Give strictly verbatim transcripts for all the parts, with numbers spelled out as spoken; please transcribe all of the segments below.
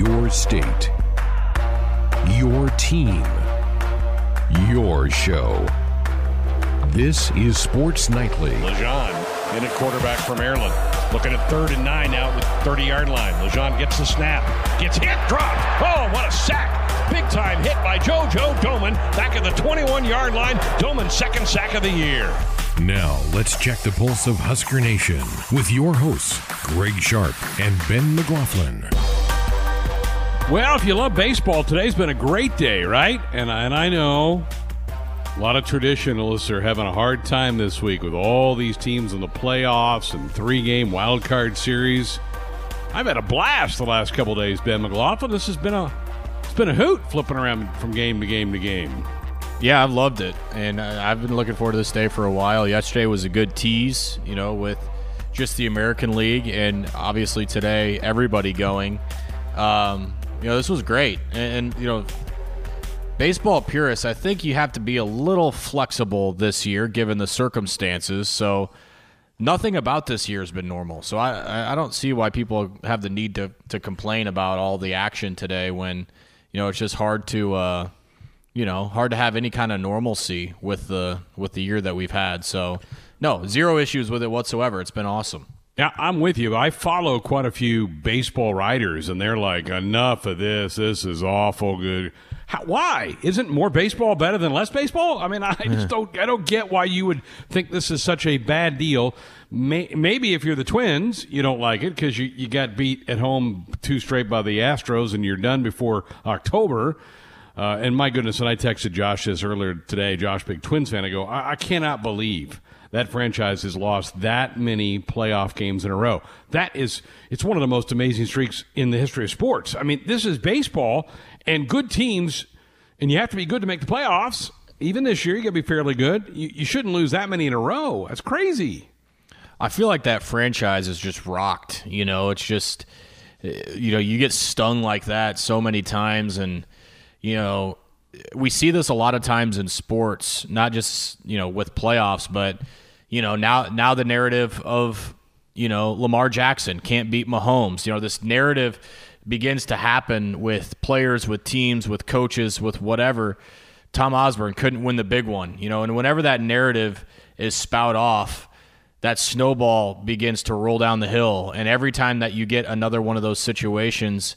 Your state, your team, your show. This is Sports Nightly. Lejeune in at quarterback from Maryland. Looking at third and nine out with thirty-yard line. Lejeune gets the snap. Gets hit, dropped. Oh, what a sack. Big time hit by JoJo Doman back at the twenty-one-yard line. Doman's second sack of the year. Now, let's check the pulse of Husker Nation with your hosts, Greg Sharp and Ben McLaughlin. Well, if you love baseball, today's been a great day, right? And, and I know a lot of traditionalists are having a hard time this week with all these teams in the playoffs and three-game wild card series. I've had a blast the last couple days, Ben McLaughlin. This has been a it's been a hoot flipping around from game to game to game. Yeah, I've loved it, and I've been looking forward to this day for a while. Yesterday was a good tease, you know, with just the American League, and obviously today everybody going. Um, you know, this was great, and, and you know, baseball purists, I think you have to be a little flexible this year given the circumstances. So nothing about this year has been normal. So I I don't see why people have the need to to complain about all the action today when, you know, it's just hard to. Uh, You know, hard to have any kind of normalcy with the with the year that we've had. So, no, zero issues with it whatsoever. It's been awesome. Yeah, I'm with you. I follow quite a few baseball writers, and they're like, enough of this. This is awful good. How, why? Isn't more baseball better than less baseball? I mean, I just don't I don't get why you would think this is such a bad deal. May, maybe if you're the Twins, you don't like it because you, you got beat at home two straight by the Astros, and you're done before October. Uh, and my goodness, and I texted Josh this earlier today, Josh, big Twins fan, I go, I-, I cannot believe that franchise has lost that many playoff games in a row. That is, it's one of the most amazing streaks in the history of sports. I mean, this is baseball, and good teams, and you have to be good to make the playoffs. Even this year, you got to be fairly good. You-, you shouldn't lose that many in a row. That's crazy. I feel like that franchise is just rocked. You know, it's just, you know, you get stung like that so many times, and you know, we see this a lot of times in sports, not just, you know, with playoffs, but, you know, now now the narrative of, you know, Lamar Jackson can't beat Mahomes. You know, this narrative begins to happen with players, with teams, with coaches, with whatever. Tom Osborne couldn't win the big one, you know, and whenever that narrative is spout off, that snowball begins to roll down the hill. And every time that you get another one of those situations,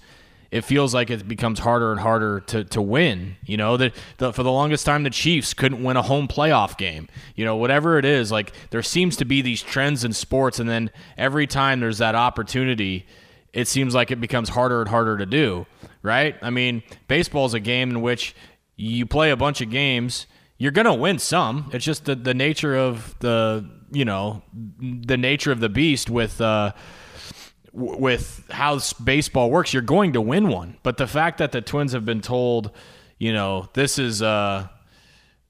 it feels like it becomes harder and harder to, to win. You know, the, the, for the longest time, the Chiefs couldn't win a home playoff game. You know, whatever it is, like there seems to be these trends in sports, and then every time there's that opportunity, it seems like it becomes harder and harder to do, right? I mean, baseball is a game in which you play a bunch of games. You're going to win some. It's just the, the nature of the, you know, the nature of the beast with uh with how baseball works. You're going to win one. But the fact that the Twins have been told, you know, this is uh,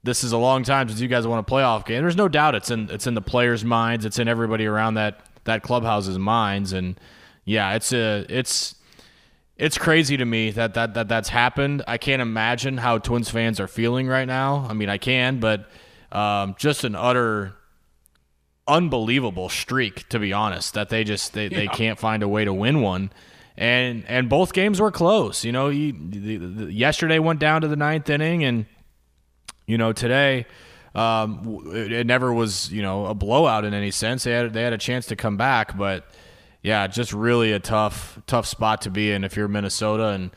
this is a long time since you guys won a playoff game. There's no doubt it's in it's in the players' minds. It's in everybody around that that clubhouse's minds. And yeah, it's a it's it's crazy to me that that that that's happened. I can't imagine how Twins fans are feeling right now. I mean, I can, but um, just an utter. unbelievable streak, to be honest, that they just they, yeah. they can't find a way to win one, and and both games were close. You know, you, the, the, yesterday went down to the ninth inning, and you know today um, it, it never was you know a blowout in any sense. They had they had a chance to come back, but yeah, just really a tough tough spot to be in if you're Minnesota, and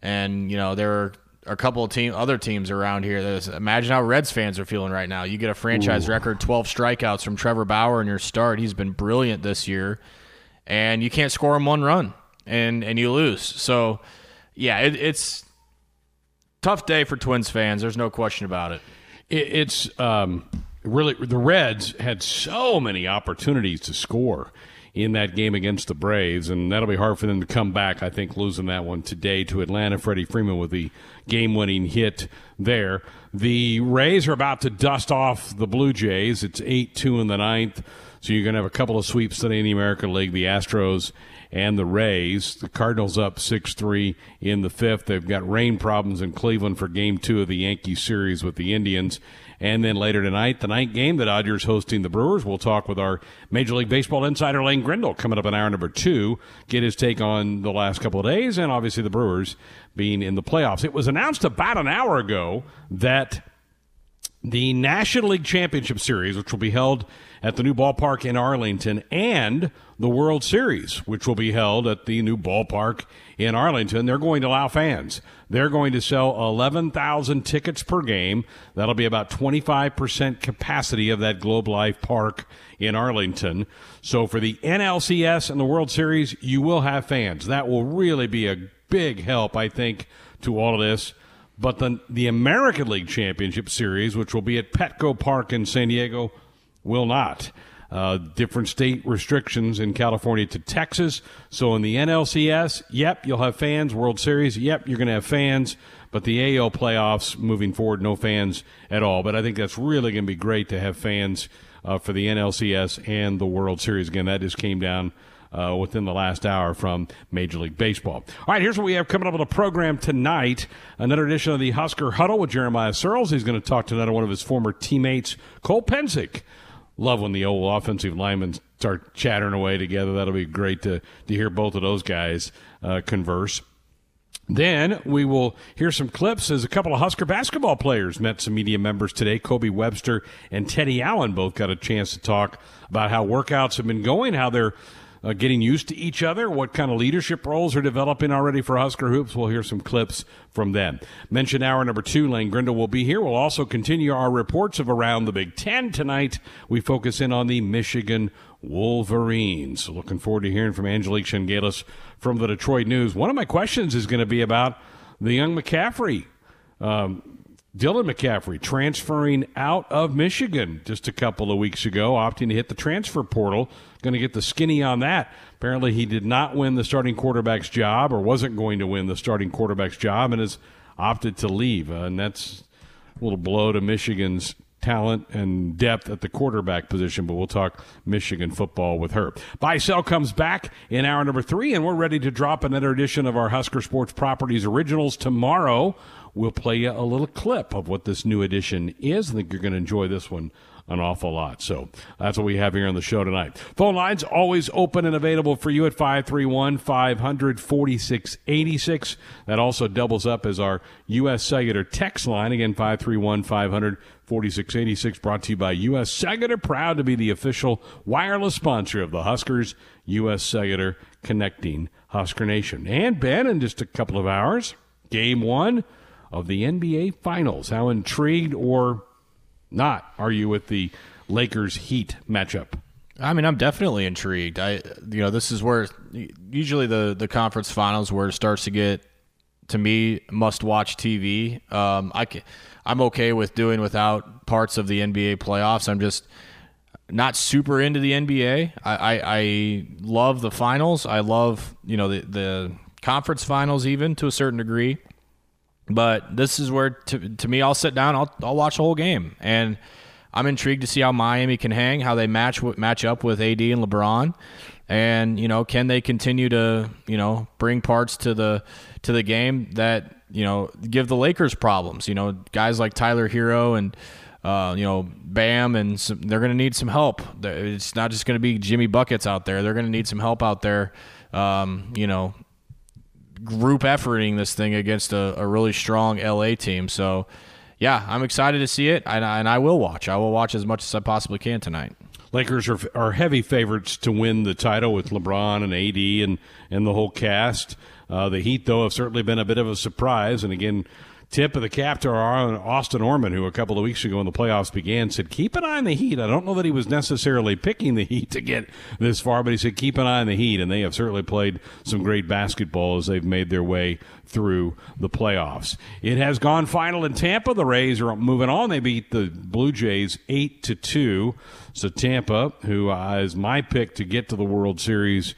and you know there are a couple of team, other teams around here. That is, imagine how Reds fans are feeling right now. You get a franchise Ooh. record twelve strikeouts from Trevor Bauer in your start. He's been brilliant this year, and you can't score him one run, and and you lose. So, yeah, it, it's tough day for Twins fans. There's no question about it. it it's um, really the Reds had so many opportunities to score in that game against the Braves, and that'll be hard for them to come back, I think, losing that one today to Atlanta. Freddie Freeman with the game-winning hit there. The Rays are about to dust off the Blue Jays. It's eight two in the ninth, so you're going to have a couple of sweeps today in the American League, the Astros and the Rays. The Cardinals up six three in the fifth. They've got rain problems in Cleveland for game two of the Yankee series with the Indians. And then later tonight, the ninth game, the Dodgers hosting the Brewers. We'll talk with our Major League Baseball insider, Lane Grindle, coming up in hour number two, get his take on the last couple of days, and obviously the Brewers being in the playoffs. It was announced about an hour ago that the National League Championship Series, which will be held at the new ballpark in Arlington, and the World Series, which will be held at the new ballpark in Arlington, they're going to allow fans. They're going to sell eleven thousand tickets per game. That'll be about twenty-five percent capacity of that Globe Life Park in Arlington. So for the N L C S and the World Series, you will have fans. That will really be a big help, I think, to all of this. But the, the American League Championship Series, which will be at Petco Park in San Diego, will not. Uh, different state restrictions in California to Texas. So in the N L C S, yep, you'll have fans. World Series, yep, you're going to have fans. But the A L playoffs moving forward, no fans at all. But I think that's really going to be great to have fans uh, for the N L C S and the World Series. Again, that just came down uh, within the last hour from Major League Baseball. All right, here's what we have coming up on the program tonight. Another edition of the Husker Huddle with Jeremiah Sirles. He's going to talk to another one of his former teammates, Cole Pensick. Love when the old offensive linemen start chattering away together. That'll be great to, to hear both of those guys uh, converse. Then we will hear some clips as a couple of Husker basketball players met some media members today. Kobe Webster and Teddy Allen both got a chance to talk about how workouts have been going, how they're uh, getting used to each other, what kind of leadership roles are developing already for Husker Hoops. We'll hear some clips from them. Mention hour number two, Lane Grindle will be here. We'll also continue our reports of around the Big Ten. Tonight, we focus in on the Michigan Wolverines. Looking forward to hearing from Angelique Chengelis from the Detroit News. One of my questions is going to be about the young McCaffrey, um, Dylan McCaffrey, transferring out of Michigan just a couple of weeks ago, opting to hit the transfer portal. Going to get the skinny on that. Apparently he did not win the starting quarterback's job, or wasn't going to win the starting quarterback's job, and has opted to leave. Uh, and that's a little blow to Michigan's talent and depth at the quarterback position, but we'll talk Michigan football with her. Buy Sell comes back in hour number three, and we're ready to drop another edition of our Husker Sports Properties Originals tomorrow. We'll play you a little clip of what this new edition is. I think you're going to enjoy this one an awful lot. So that's what we have here on the show tonight. Phone lines always open and available for you at five three one, five hundred, forty-six eighty-six. That also doubles up as our U S Cellular text line. Again, five three one, five hundred, forty-six eighty-six, brought to you by U S Cellular. Proud to be the official wireless sponsor of the Huskers. U S Cellular, connecting Husker Nation. And Ben, in just a couple of hours, game one of the N B A Finals. How intrigued or not are you with the Lakers Heat matchup? I mean, I'm definitely intrigued. I, you know, this is where usually the the conference finals where it starts to get, to me, must watch T V. Um, I can, I'm okay with doing without parts of the N B A playoffs. I'm just not super into the N B A. I, I, I love the finals. I love, you know, the the conference finals even to a certain degree. But this is where, to, to me, I'll sit down, I'll, I'll watch the whole game. And I'm intrigued to see how Miami can hang, how they match match up with A D and LeBron. And, you know, can they continue to, you know, bring parts to the to the game that, you know, give the Lakers problems. You know, guys like Tyler Hero and, uh, you know, Bam, and some, they're going to need some help. It's not just going to be Jimmy Buckets out there. They're going to need some help out there, um, you know, group efforting this thing against a, a really strong L A team. So, yeah, I'm excited to see it, and I, and I will watch. I will watch as much as I possibly can tonight. Lakers are, are heavy favorites to win the title with LeBron and A D and, and the whole cast. Uh, the Heat, though, have certainly been a bit of a surprise. And, again, tip of the cap to our Austin Orman, who a couple of weeks ago when the playoffs began said, keep an eye on the Heat. I don't know that he was necessarily picking the Heat to get this far, but he said, keep an eye on the Heat. And they have certainly played some great basketball as they've made their way through the playoffs. It has gone final in Tampa. The Rays are moving on. They beat the Blue Jays eight to two. So Tampa, who is my pick to get to the World Series,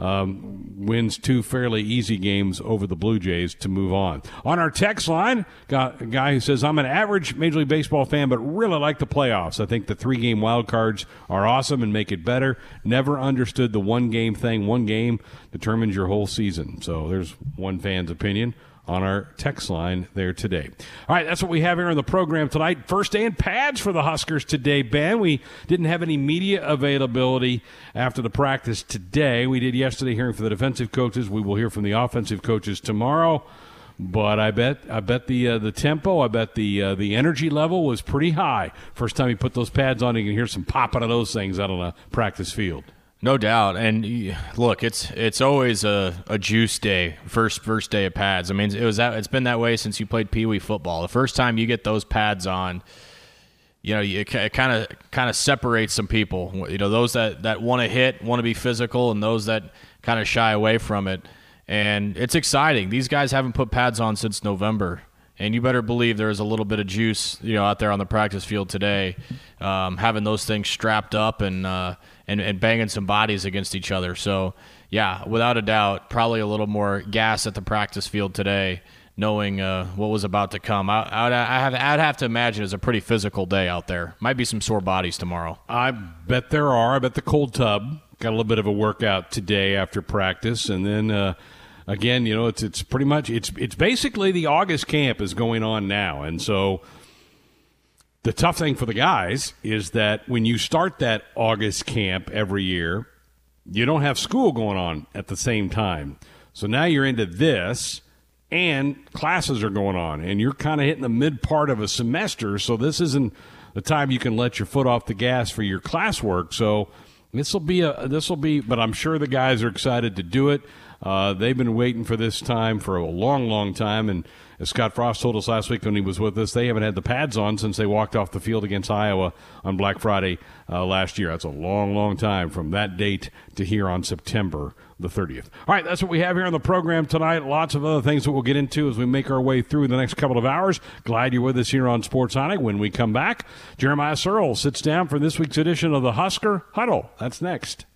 um, wins two fairly easy games over the Blue Jays to move on. On our text line, got a guy who says, I'm an average Major League Baseball fan, but really like the playoffs. I think the three-game wild cards are awesome and make it better. Never understood the one-game thing. One game determines your whole season. So there's one fan's opinion on our text line there today. All right, that's what we have here on the program tonight. First day in pads for the Huskers today, Ben. We didn't have any media availability after the practice today. We did yesterday hearing from the defensive coaches. We will hear from the offensive coaches tomorrow. But I bet I bet the uh, the tempo, I bet the uh, the energy level was pretty high. First time you put those pads on, you can hear some popping of those things out on a practice field. No doubt, and look, it's it's always a, a juice day, first first day of pads. I mean, it was that, it's been that way since you played Pee Wee football. The first time you get those pads on, you know, it kind of kind of separates some people. You know, those that, that want to hit, want to be physical, and those that kind of shy away from it. And it's exciting. These guys haven't put pads on since November. And you better believe there is a little bit of juice, you know, out there on the practice field today, um, having those things strapped up and uh, and and banging some bodies against each other. So, yeah, without a doubt, probably a little more gas at the practice field today, knowing uh, what was about to come. I, I'd, I have, I'd have to imagine it's a pretty physical day out there. Might be some sore bodies tomorrow. I bet there are. I bet the cold tub got a little bit of a workout today after practice, and then. Uh, Again, you know, it's it's pretty much it's it's basically the August camp is going on now. And so the tough thing for the guys is that when you start that August camp every year, you don't have school going on at the same time. So now you're into this and classes are going on and you're kind of hitting the mid part of a semester. So this isn't the time you can let your foot off the gas for your classwork. So this will be a this will be but I'm sure the guys are excited to do it. Uh, they've been waiting for this time for a long, long time, and as Scott Frost told us last week when he was with us, they haven't had the pads on since they walked off the field against Iowa on Black Friday uh, last year. That's a long, long time from that date to here on September the thirtieth. All right, that's what we have here on the program tonight. Lots of other things that we'll get into as we make our way through the next couple of hours. Glad you're with us here on Sportsonic. When we come back, Jeremiah Sirles sits down for this week's edition of the Husker Huddle. That's next.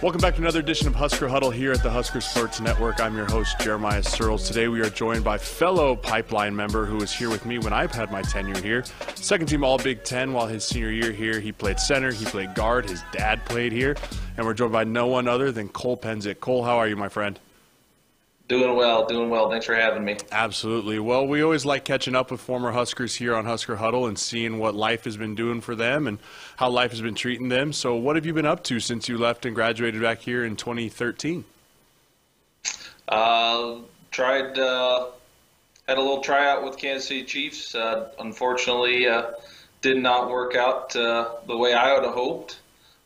Welcome back to another edition of Husker Huddle here at the Husker Sports Network. I'm your host, Jeremiah Sirles. Today we are joined by fellow Pipeline member who was here with me when I've had my tenure here. Second team All-Big Ten while his senior year here. He played center, he played guard, his dad played here. And we're joined by no one other than Cole Pensick. Cole, how are you, my friend? Doing well, doing well. Thanks for having me. Absolutely. Well, we always like catching up with former Huskers here on Husker Huddle and seeing what life has been doing for them and how life has been treating them. So what have you been up to since you left and graduated back here in twenty thirteen? Uh, tried, uh, had a little tryout with Kansas City Chiefs. Uh, unfortunately, uh, did not work out uh, the way I would have hoped.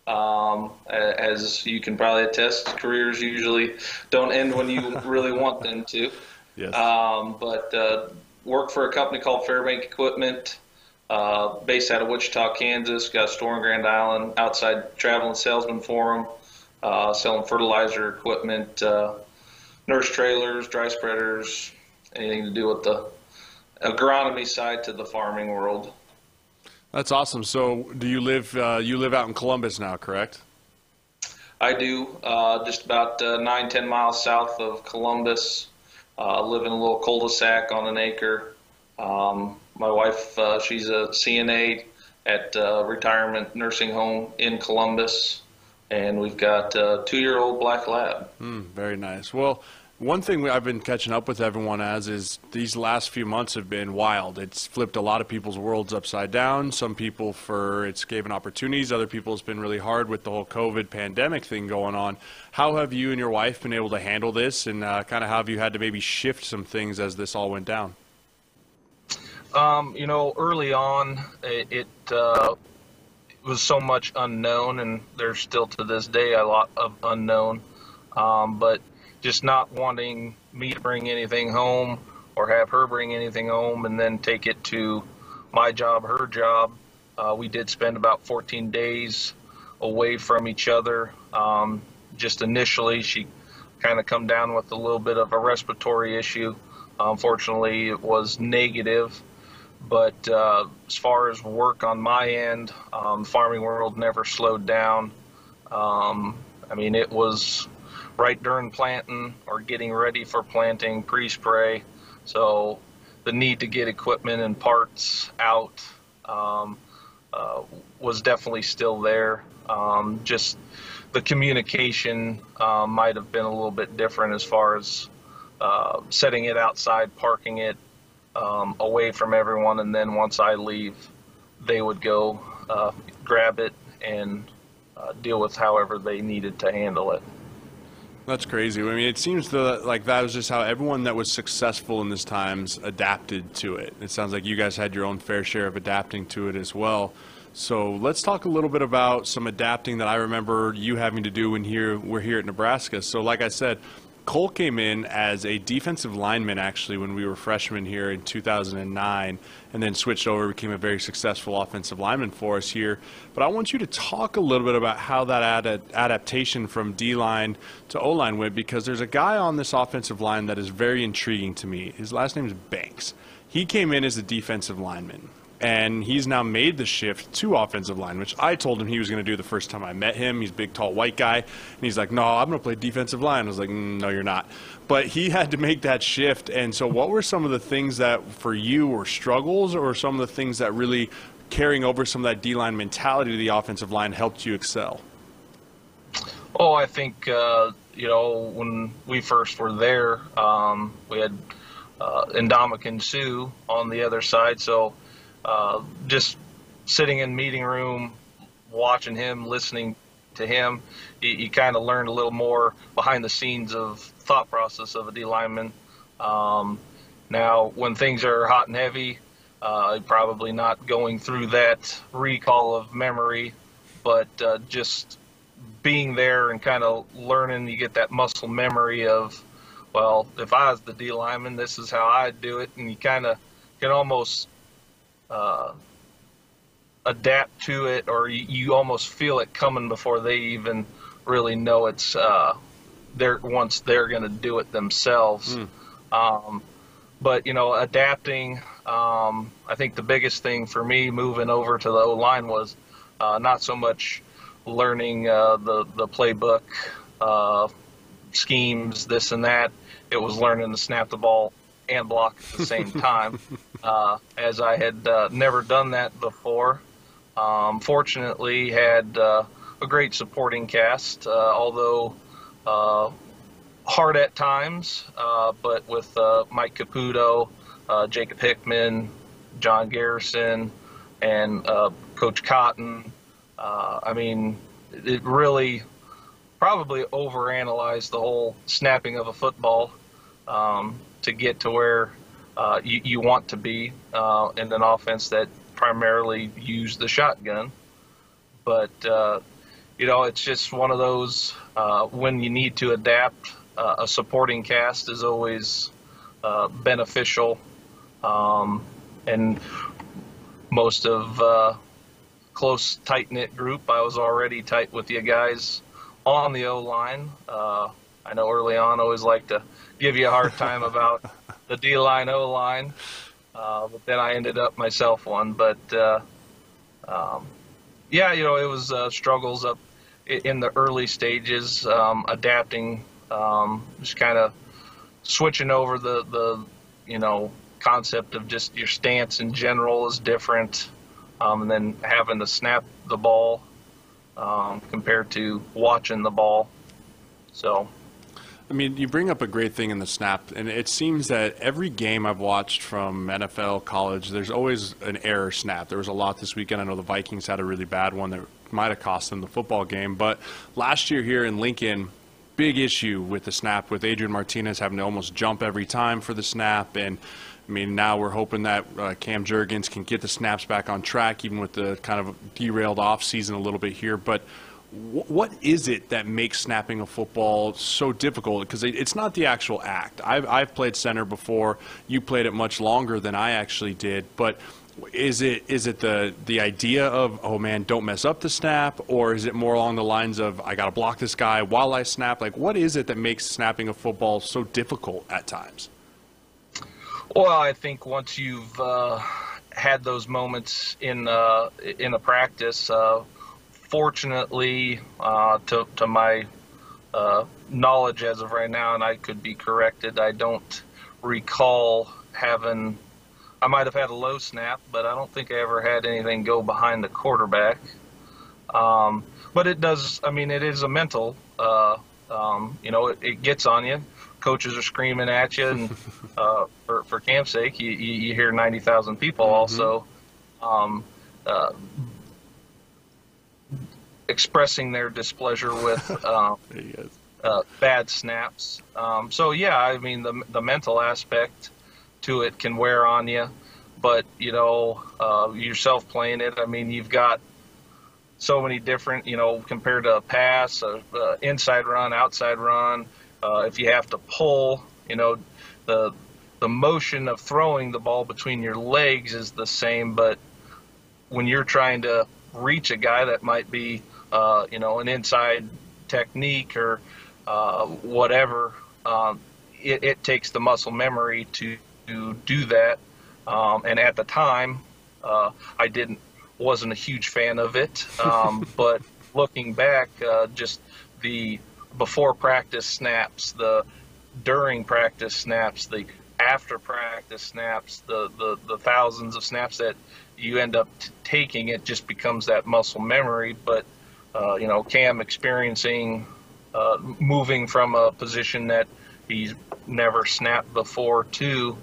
Um, as you can probably attest, careers usually don't end when you really want them to. Yes. Um, but uh, work for a company called Fairbank Equipment, uh, based out of Wichita, Kansas. Got a store in Grand Island, outside traveling salesman for them, uh, selling fertilizer equipment, uh, nurse trailers, dry spreaders, anything to do with the agronomy side to the farming world. That's awesome. So, do you live? Uh, you live out in Columbus now, correct? I do. Uh, just about uh, nine, ten miles south of Columbus. Uh, live in a little cul-de-sac on an acre. Um, my wife, uh, she's a C N A at a retirement nursing home in Columbus, and we've got a two-year-old black lab. Mm, very nice. Well. One thing I've been catching up with everyone as is these last few months have been wild. It's flipped a lot of people's worlds upside down. Some people for it's given opportunities. Other people it's been really hard with the whole COVID pandemic thing going on. How have you and your wife been able to handle this, and uh, kind of how have you had to maybe shift some things as this all went down? Um, you know, early on, it, it uh, was so much unknown, and there's still to this day a lot of unknown, um, but just not wanting me to bring anything home or have her bring anything home and then take it to my job, her job. Uh, we did spend about fourteen days away from each other. Um, just initially, she kind of come down with a little bit of a respiratory issue. Unfortunately, it was negative, But uh, as far as work on my end, um, Farming World never slowed down. Um, I mean, it was right during planting or getting ready for planting, pre-spray. So the need to get equipment and parts out um, uh, was definitely still there. Um, just the communication uh, might have been a little bit different as far as uh, setting it outside, parking it um, away from everyone, and then once I leave, they would go uh, grab it and uh, deal with however they needed to handle it. That's crazy. I mean, it seems to, like that was just how everyone that was successful in this times adapted to it. It sounds like you guys had your own fair share of adapting to it as well. So let's talk a little bit about some adapting that I remember you having to do when here we're here at Nebraska. So like I said, Cole came in as a defensive lineman actually when we were freshmen here in two thousand nine, and then switched over, became a very successful offensive lineman for us here. But I want you to talk a little bit about how that ad adaptation from D-line to O-line went, because there's a guy on this offensive line that is very intriguing to me. His last name is Banks. He came in as a defensive lineman, and he's now made the shift to offensive line, which I told him he was going to do the first time I met him. He's a big, tall, white guy, and he's like, no, I'm going to play defensive line. I was like, no, you're not. But he had to make that shift, and so what were some of the things that, for you, were struggles, or some of the things that really carrying over some of that D-line mentality to the offensive line helped you excel? Oh, I think, uh, you know, when we first were there, um, we had uh, Ndamukong Suh on the other side, so Uh, just sitting in meeting room, watching him, listening to him, you, you kind of learned a little more behind the scenes of thought process of a D lineman. Um, now, when things are hot and heavy, uh, probably not going through that recall of memory, but uh, just being there and kind of learning, you get that muscle memory of, well, if I was the D lineman, this is how I'd do it, and you kind of can almost Uh, adapt to it, or you, you almost feel it coming before they even really know it's uh, they're once they're going to do it themselves. Mm. Um, but you know, adapting. Um, I think the biggest thing for me moving over to the O line was uh, not so much learning uh, the the playbook uh, schemes, this and that. It was learning to snap the ball and block at the same time, uh, as I had uh, never done that before. Um, fortunately, had uh, a great supporting cast, uh, although uh, hard at times, uh, but with uh, Mike Caputo, uh, Jacob Hickman, John Garrison, and uh, Coach Cotton. Uh, I mean, it really probably overanalyzed the whole snapping of a football Um, to get to where uh, you, you want to be uh, in an offense that primarily used the shotgun. But, uh, you know, it's just one of those uh, when you need to adapt, uh, a supporting cast is always uh, beneficial. Um, and most of uh, close, tight-knit group, I was already tight with you guys on the O-line. Uh, I know early on I always like to give you a hard time about the D-line, O-line, uh, but then I ended up myself one. But, uh, um, yeah, you know, it was uh, struggles up in the early stages, um, adapting, um, just kind of switching over the, the, you know, concept of just your stance in general is different, um, and then having to snap the ball um, compared to watching the ball. So I mean, you bring up a great thing in the snap, and it seems that every game I've watched from N F L, college, there's always an error snap. There was a lot this weekend. I know the Vikings had a really bad one that might have cost them the football game, but last year here in Lincoln, big issue with the snap, with Adrian Martinez having to almost jump every time for the snap, and I mean, now we're hoping that uh, Cam Jurgens can get the snaps back on track, even with the kind of derailed offseason a little bit here, but what is it that makes snapping a football so difficult? Because it's not the actual act. I've, I've played center before. You played it much longer than I actually did. But is it is it the, the idea of, oh, man, don't mess up the snap? Or is it more along the lines of, I got to block this guy while I snap? Like, what is it that makes snapping a football so difficult at times? Well, I think once you've uh, had those moments in uh, in the practice. Uh, fortunately, uh, to to my uh, knowledge as of right now, and I could be corrected, I don't recall having. I might have had a low snap, but I don't think I ever had anything go behind the quarterback. Um, but it does. I mean, it is a mental. Uh, um, you know, it, it gets on you. Coaches are screaming at you, and uh, for for camp's sake, you you hear ninety thousand people mm-hmm. also um, uh, expressing their displeasure with um, uh, bad snaps. Um, so yeah, I mean the the mental aspect to it can wear on you, but you know uh, yourself playing it. I mean you've got so many different, you know, compared to a pass, a, a inside run, outside run. Uh, if you have to pull, you know, the the motion of throwing the ball between your legs is the same, but when you're trying to reach a guy that might be, uh, you know, an inside technique or uh, whatever, um, it, it takes the muscle memory to, to do that. Um, and at the time, uh, I didn't wasn't a huge fan of it, um, but looking back, uh, just the before practice snaps, the during practice snaps, the after practice snaps, the, the, the thousands of snaps that you end up t- taking, it just becomes that muscle memory. But, uh, you know, Cam experiencing uh, moving from a position that he's never snapped before to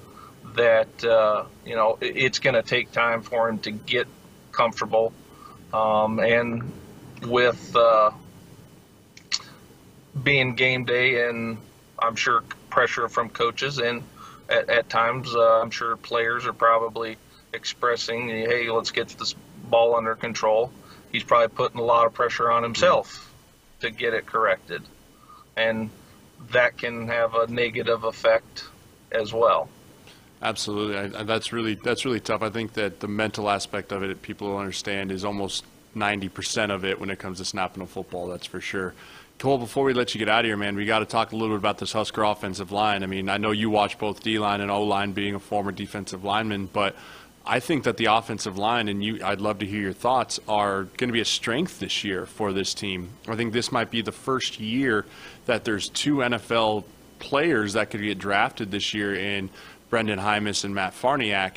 that, uh, you know, it, it's going to take time for him to get comfortable. Um, and with, uh, being game day and I'm sure pressure from coaches and at, at times uh, I'm sure players are probably expressing, hey, let's get this ball under control. He's probably putting a lot of pressure on himself to get it corrected. And that can have a negative effect as well. Absolutely. I, I, that's really that's really tough. I think that the mental aspect of it, people don't understand, is almost ninety percent of it when it comes to snapping a football, that's for sure. Cole, before we let you get out of here, man, we got to talk a little bit about this Husker offensive line. I mean, I know you watch both D-line and O-line, being a former defensive lineman, but I think that the offensive line, and you, I'd love to hear your thoughts, are going to be a strength this year for this team. I think this might be the first year that there's two N F L players that could get drafted this year in Brendan Hymus and Matt Farniak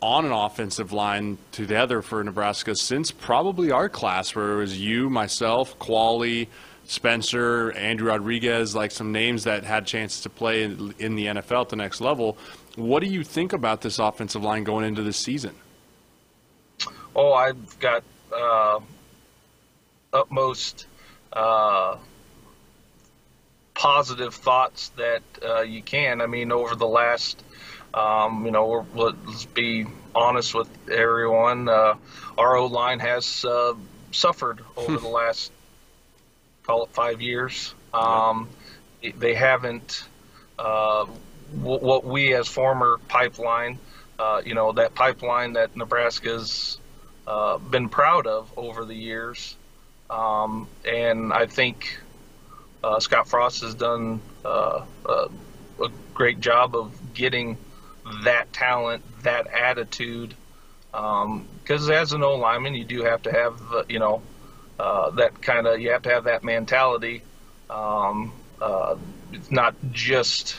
on an offensive line together for Nebraska since probably our class, where it was you, myself, Quali, Spencer, Andrew Rodriguez, like some names that had chances to play in, in the N F L at the next level. What do you think about this offensive line going into this season? Oh, I've got uh, utmost uh, positive thoughts that uh, you can. I mean, over the last, um, you know, let's be honest with everyone, uh, our O-line has uh, suffered over the last call it five years. Um, they haven't, uh, w- what we as former pipeline, uh, you know, that pipeline that Nebraska's uh, been proud of over the years. Um, and I think uh, Scott Frost has done uh, a, a great job of getting that talent, that attitude. Um, 'cause as an O lineman, you do have to have, uh, you know, Uh, that kind of, you have to have that mentality. Um, uh, it's not just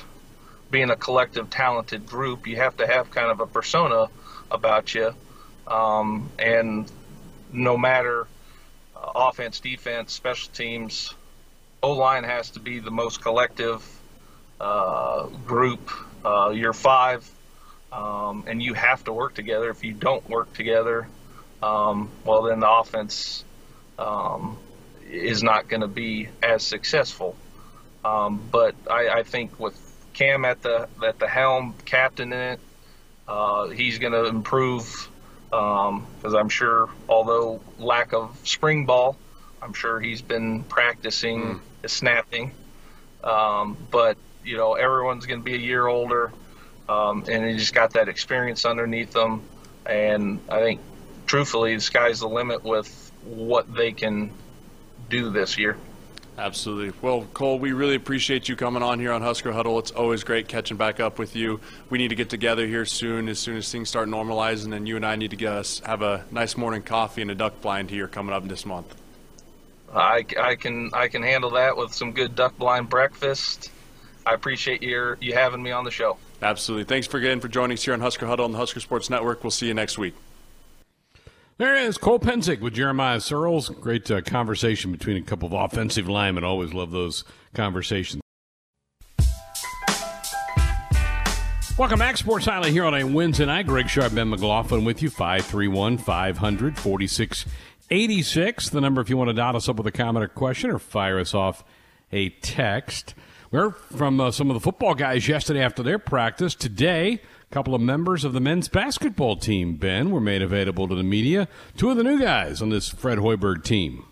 being a collective talented group. You have to have kind of a persona about you. Um, and no matter uh, offense, defense, special teams, O-line has to be the most collective uh, group. Uh, you're five, um, and you have to work together. If you don't work together, um, well, then the offense Um, is not going to be as successful. Um, but I, I think with Cam at the at the helm, captain in it, uh, he's going to improve um, because I'm sure, although lack of spring ball, I'm sure he's been practicing mm. the snapping. Um, but, you know, everyone's going to be a year older, um, and he just got that experience underneath them. And I think, truthfully, the sky's the limit with what they can do this year. Absolutely. Well, Cole, we really appreciate you coming on here on Husker Huddle. It's always great catching back up with you. We need to get together here soon, as soon as things start normalizing, and you and I need to get us have a nice morning coffee and a duck blind here coming up this month. I, I can I can handle that with some good duck blind breakfast. I appreciate your you having me on the show. Absolutely. Thanks for again for joining us here on Husker Huddle on the Husker Sports Network. We'll see you next week. There is Cole Pensick with Jeremiah Sirles. Great uh, conversation between a couple of offensive linemen. Always love those conversations. Welcome back, Sports Island, here on a Wednesday night. Greg Sharp, Ben McLaughlin with you, five three one, five hundred, forty-six eighty-six. The number if you want to dot us up with a comment or question or fire us off a text. We're from uh, some of the football guys yesterday after their practice. Today, couple of members of the men's basketball team, Ben, were made available to the media. Two of the new guys on this Fred Hoiberg team.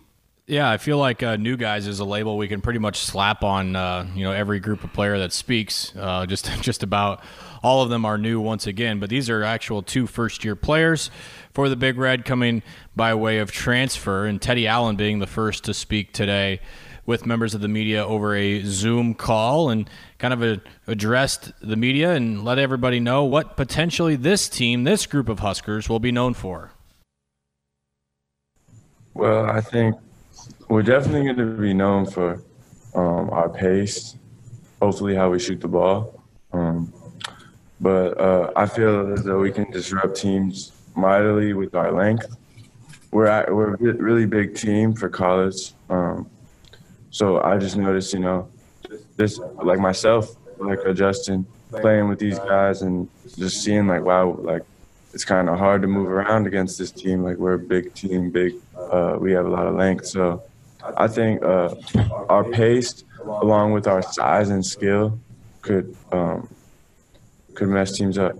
Yeah, I feel like uh, new guys is a label we can pretty much slap on uh, you know, every group of player that speaks. Uh, just, just about all of them are new once again. But these are actual two first-year players for the Big Red coming by way of transfer, and Teddy Allen being the first to speak today with members of the media over a Zoom call, and kind of a, addressed the media and let everybody know what potentially this team, this group of Huskers, will be known for. Well, I think we're definitely going to be known for um, our pace, hopefully how we shoot the ball. Um, but uh, I feel as though we can disrupt teams mightily with our length. We're, at, we're a really big team for college. Um, So I just noticed, you know, this, like myself, like Justin, playing with these guys and just seeing, like, wow, like, it's kind of hard to move around against this team. Like, we're a big team, big. Uh, we have a lot of length. So I think uh, our pace, along with our size and skill, could um, could mess teams up.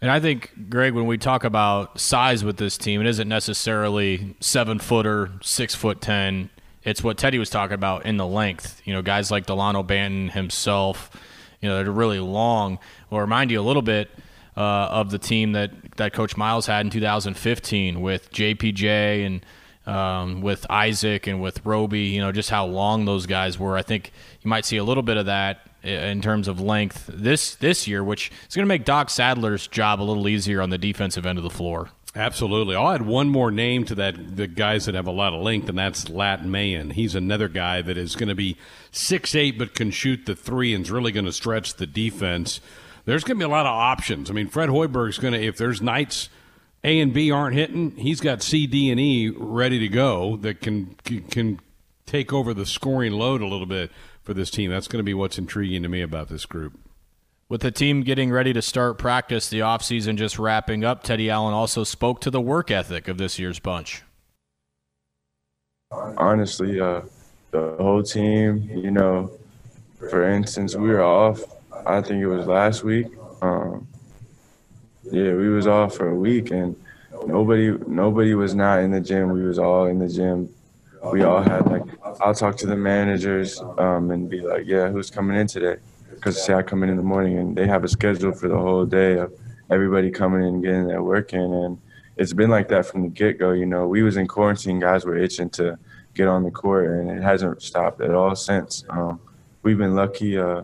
And I think, Greg, when we talk about size with this team, it isn't necessarily seven-footer, six-foot-ten. It's what Teddy was talking about in the length. You know, guys like Delano Banton himself, you know, they're really long. Will remind you a little bit uh, of the team that, that Coach Miles had in two thousand fifteen with J P J and um, with Isaac and with Roby, you know, just how long those guys were. I think you might see a little bit of that in terms of length this, this year, which is going to make Doc Sadler's job a little easier on the defensive end of the floor. Absolutely. I'll add one more name to that, the guys that have a lot of length, and that's Lat Mayan. He's another guy that is going to be six eight but can shoot the three and is really going to stretch the defense. There's going to be a lot of options. I mean, Fred Hoiberg's going to, if there's nights A and B aren't hitting, he's got C, D, and E ready to go that can can take over the scoring load a little bit for this team. That's going to be what's intriguing to me about this group. With the team getting ready to start practice, the offseason just wrapping up, Teddy Allen also spoke to the work ethic of this year's bunch. Honestly, uh, the whole team, you know, for instance, we were off, I think it was last week. Um, yeah, we was off for a week, and nobody nobody was not in the gym. We was all in the gym. We all had, like, I'll talk to the managers um, and be like, yeah, who's coming in today? Because, say, I come in in the morning, and they have a schedule for the whole day of everybody coming in and getting their work in. And it's been like that from the get-go. You know, we was in quarantine. Guys were itching to get on the court, and it hasn't stopped at all since. Um, we've been lucky. Uh,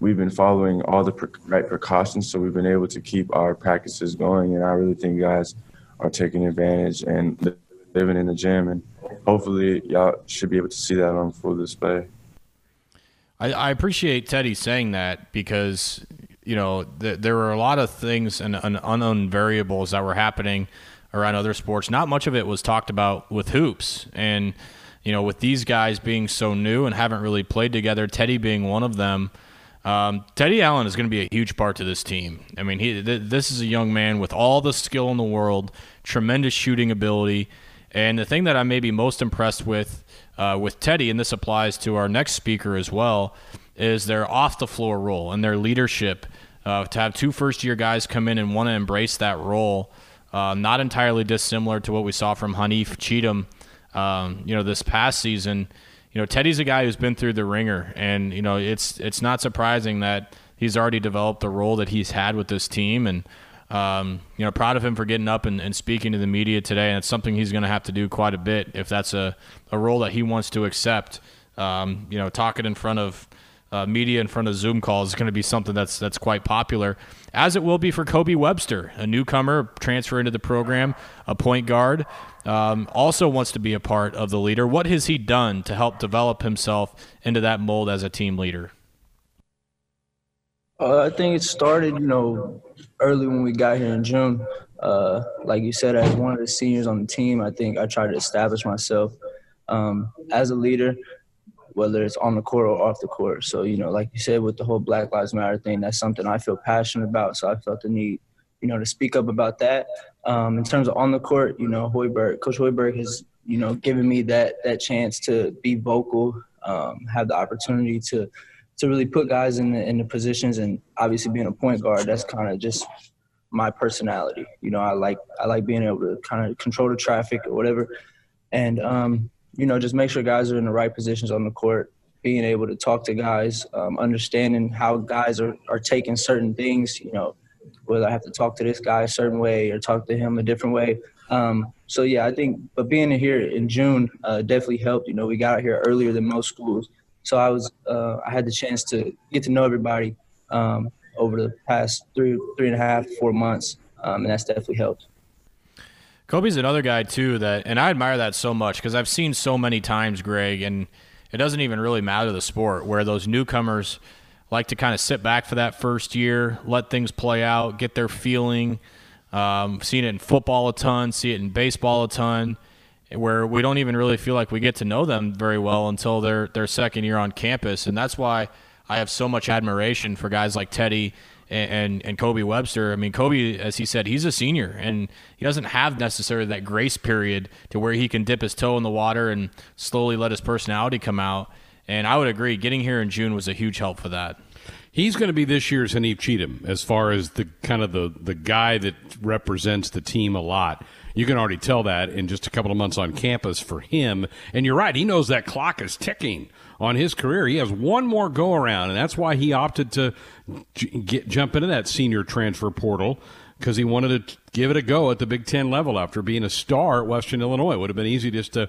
we've been following all the pre- right precautions, so we've been able to keep our practices going. And I really think guys are taking advantage and living in the gym. And hopefully y'all should be able to see that on full display. I appreciate Teddy saying that because, you know, th- there were a lot of things and, and unknown variables that were happening around other sports. Not much of it was talked about with hoops. And, you know, with these guys being so new and haven't really played together, Teddy being one of them, um, Teddy Allen is going to be a huge part to this team. I mean, he th- this is a young man with all the skill in the world, tremendous shooting ability. And the thing that I may be most impressed with Uh, with Teddy, and this applies to our next speaker as well, is their off-the-floor role and their leadership. Uh, to have two first-year guys come in and want to embrace that role, uh, not entirely dissimilar to what we saw from Hanif Cheatham, um, you know, this past season. You know, Teddy's a guy who's been through the ringer, and, you know, it's it's not surprising that he's already developed the role that he's had with this team, and, um, you know, proud of him for getting up and, and speaking to the media today, and it's something he's going to have to do quite a bit if that's a – a role that he wants to accept Um, you know, talking in front of uh, media, in front of Zoom calls is going to be something that's that's quite popular, as it will be for Kobe Webster, a newcomer, transfer into the program, a point guard, um, also wants to be a part of the leader. What has he done to help develop himself into that mold as a team leader? Uh, I think it started, you know, early when we got here in June. Uh, like you said, as one of the seniors on the team, I think I tried to establish myself um, as a leader, whether it's on the court or off the court. So, you know, like you said, with the whole Black Lives Matter thing, that's something I feel passionate about. So I felt the need, you know, to speak up about that. Um, in terms of on the court, you know, Hoiberg, Coach Hoiberg has, you know, given me that that chance to be vocal, um, have the opportunity to to really put guys in the, in the positions. And obviously being a point guard, that's kind of just my personality. You know, I like I like being able to kind of control the traffic or whatever. And, um, you know, just make sure guys are in the right positions on the court, being able to talk to guys, um, understanding how guys are, are taking certain things, you know, whether I have to talk to this guy a certain way or talk to him a different way. Um, so, yeah, I think but being here in June uh, definitely helped. You know, we got here earlier than most schools. So I was uh, I had the chance to get to know everybody um, over the past three, three and a half, four months, um, and that's definitely helped. Kobe's another guy, too, that, and I admire that so much because I've seen so many times, Greg, and it doesn't even really matter the sport, where those newcomers like to kind of sit back for that first year, let things play out, get their feeling. Um, seen it in football a ton, see it in baseball a ton, where we don't even really feel like we get to know them very well until their their second year on campus. And that's why I have so much admiration for guys like Teddy and, and, and Kobe Webster. I mean, Kobe, as he said, he's a senior, and he doesn't have necessarily that grace period to where he can dip his toe in the water and slowly let his personality come out. And I would agree, getting here in June was a huge help for that. He's going to be this year's Hanif Cheatham as far as the kind of the, the guy that represents the team a lot. You can already tell that in just a couple of months on campus for him. And you're right, he knows that clock is ticking on his career. He has one more go-around, and that's why he opted to get, jump into that senior transfer portal because he wanted to give it a go at the Big Ten level after being a star at Western Illinois. It would have been easy just to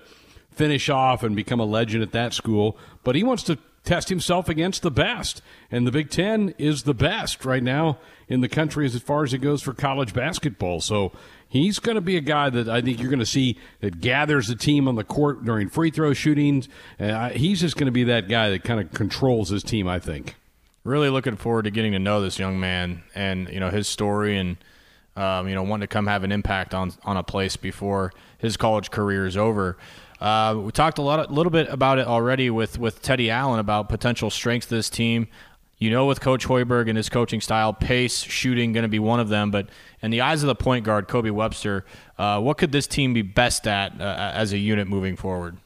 finish off and become a legend at that school, but he wants to test himself against the best, and the Big Ten is the best right now in the country as far as it goes for college basketball. So he's going to be a guy that I think you're going to see that gathers the team on the court during free throw shootings. Uh, he's just going to be that guy that kind of controls his team, I think. Really looking forward to getting to know this young man and, you know, his story and, um, you know, wanting to come have an impact on, on a place before his college career is over. Uh, we talked a lot, a little bit about it already with, with Teddy Allen about potential strengths of this team. You know, with Coach Hoiberg and his coaching style, pace, shooting, going to be one of them. But in the eyes of the point guard, Kobe Webster, uh, what could this team be best at uh, as a unit moving forward?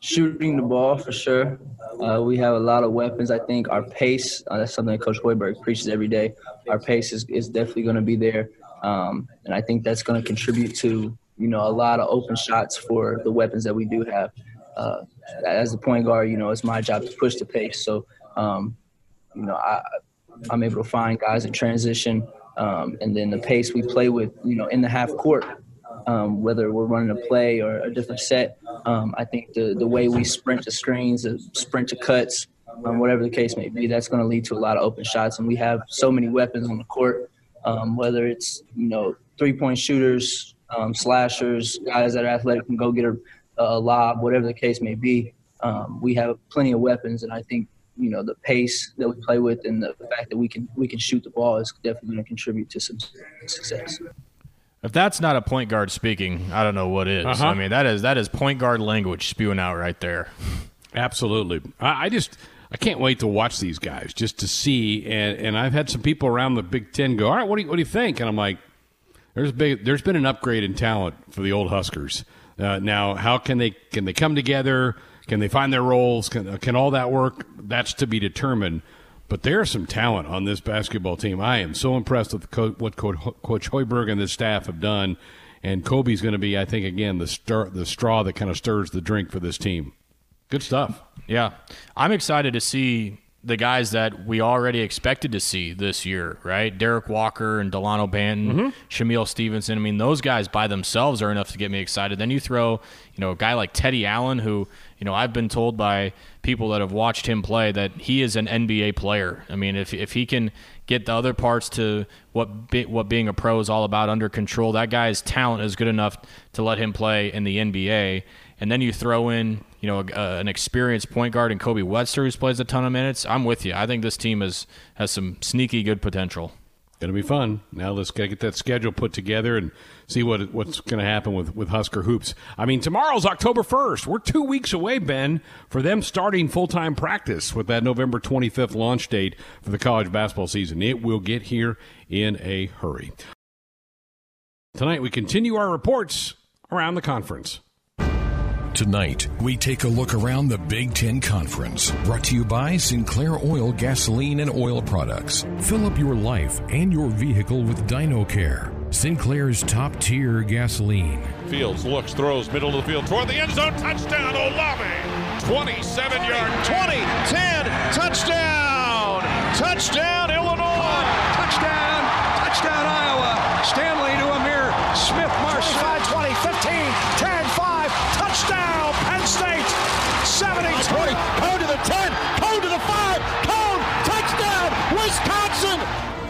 Shooting the ball, for sure. Uh, we have a lot of weapons. I think our pace, uh, that's something that Coach Hoiberg preaches every day. Our pace is, is definitely going to be there. Um, and I think that's going to contribute to, you know, a lot of open shots for the weapons that we do have. Uh, as the point guard, you know, it's my job to push the pace. So, um, you know, I, I'm able to find guys in transition. Um, and then the pace we play with, you know, in the half court, um, whether we're running a play or a different set, um, I think the, the way we sprint to screens, the sprint to cuts, um, whatever the case may be, that's going to lead to a lot of open shots. And we have so many weapons on the court, um, whether it's, you know, three-point shooters, Um, slashers, guys that are athletic can go get a, a lob, whatever the case may be. Um, we have plenty of weapons, and I think, you know, the pace that we play with and the fact that we can we can shoot the ball is definitely going to contribute to some success. If that's not a point guard speaking, I don't know what is. Uh-huh. I mean, that is that is point guard language spewing out right there. Absolutely. I, I just I can't wait to watch these guys just to see. And, and I've had some people around the Big Ten go, all right, what do you, what do you think? And I'm like, There's big, there's been an upgrade in talent for the old Huskers. Uh, now, how can they can they come together? Can they find their roles? Can can all that work? That's to be determined. But there's some talent on this basketball team. I am so impressed with co- what Coach Hoiberg and his staff have done. And Kobe's going to be, I think, again, the stir, the straw that kind of stirs the drink for this team. Good stuff. Yeah, I'm excited to see the guys that we already expected to see this year, right? Derek Walker and Delano Banton, mm-hmm. Shamil Stevenson. I mean, those guys by themselves are enough to get me excited. Then you throw, you know, a guy like Teddy Allen, who, you know, I've been told by people that have watched him play that he is an N B A player. I mean, if if he can get the other parts to what be, what being a pro is all about under control, that guy's talent is good enough to let him play in the N B A. And then you throw in, you know, uh, an experienced point guard in Kobe Webster, who plays a ton of minutes. I'm with you. I think this team is, has some sneaky good potential. Going to be fun. Now let's get that schedule put together and see what what's going to happen with, with Husker Hoops. I mean, tomorrow's October first. We're two weeks away, Ben, for them starting full-time practice with that November twenty-fifth launch date for the college basketball season. It will get here in a hurry. Tonight we continue our reports around the conference. Tonight, we take a look around the Big Ten Conference, brought to you by Sinclair Oil, Gasoline, and Oil Products. Fill up your life and your vehicle with Dino Care, Sinclair's top-tier gasoline. Fields looks, throws, middle of the field, toward the end zone, touchdown, Olave! twenty-seven-yard, twenty, ten, touchdown! Touchdown, Illinois! Touchdown, touchdown, Iowa! Stanley to Amir, Smith, Marshall, twenty, fifteen, ten! Touchdown, Penn State, seventy-two. Cone to the ten, Cone to the five, Cone, touchdown, Wisconsin.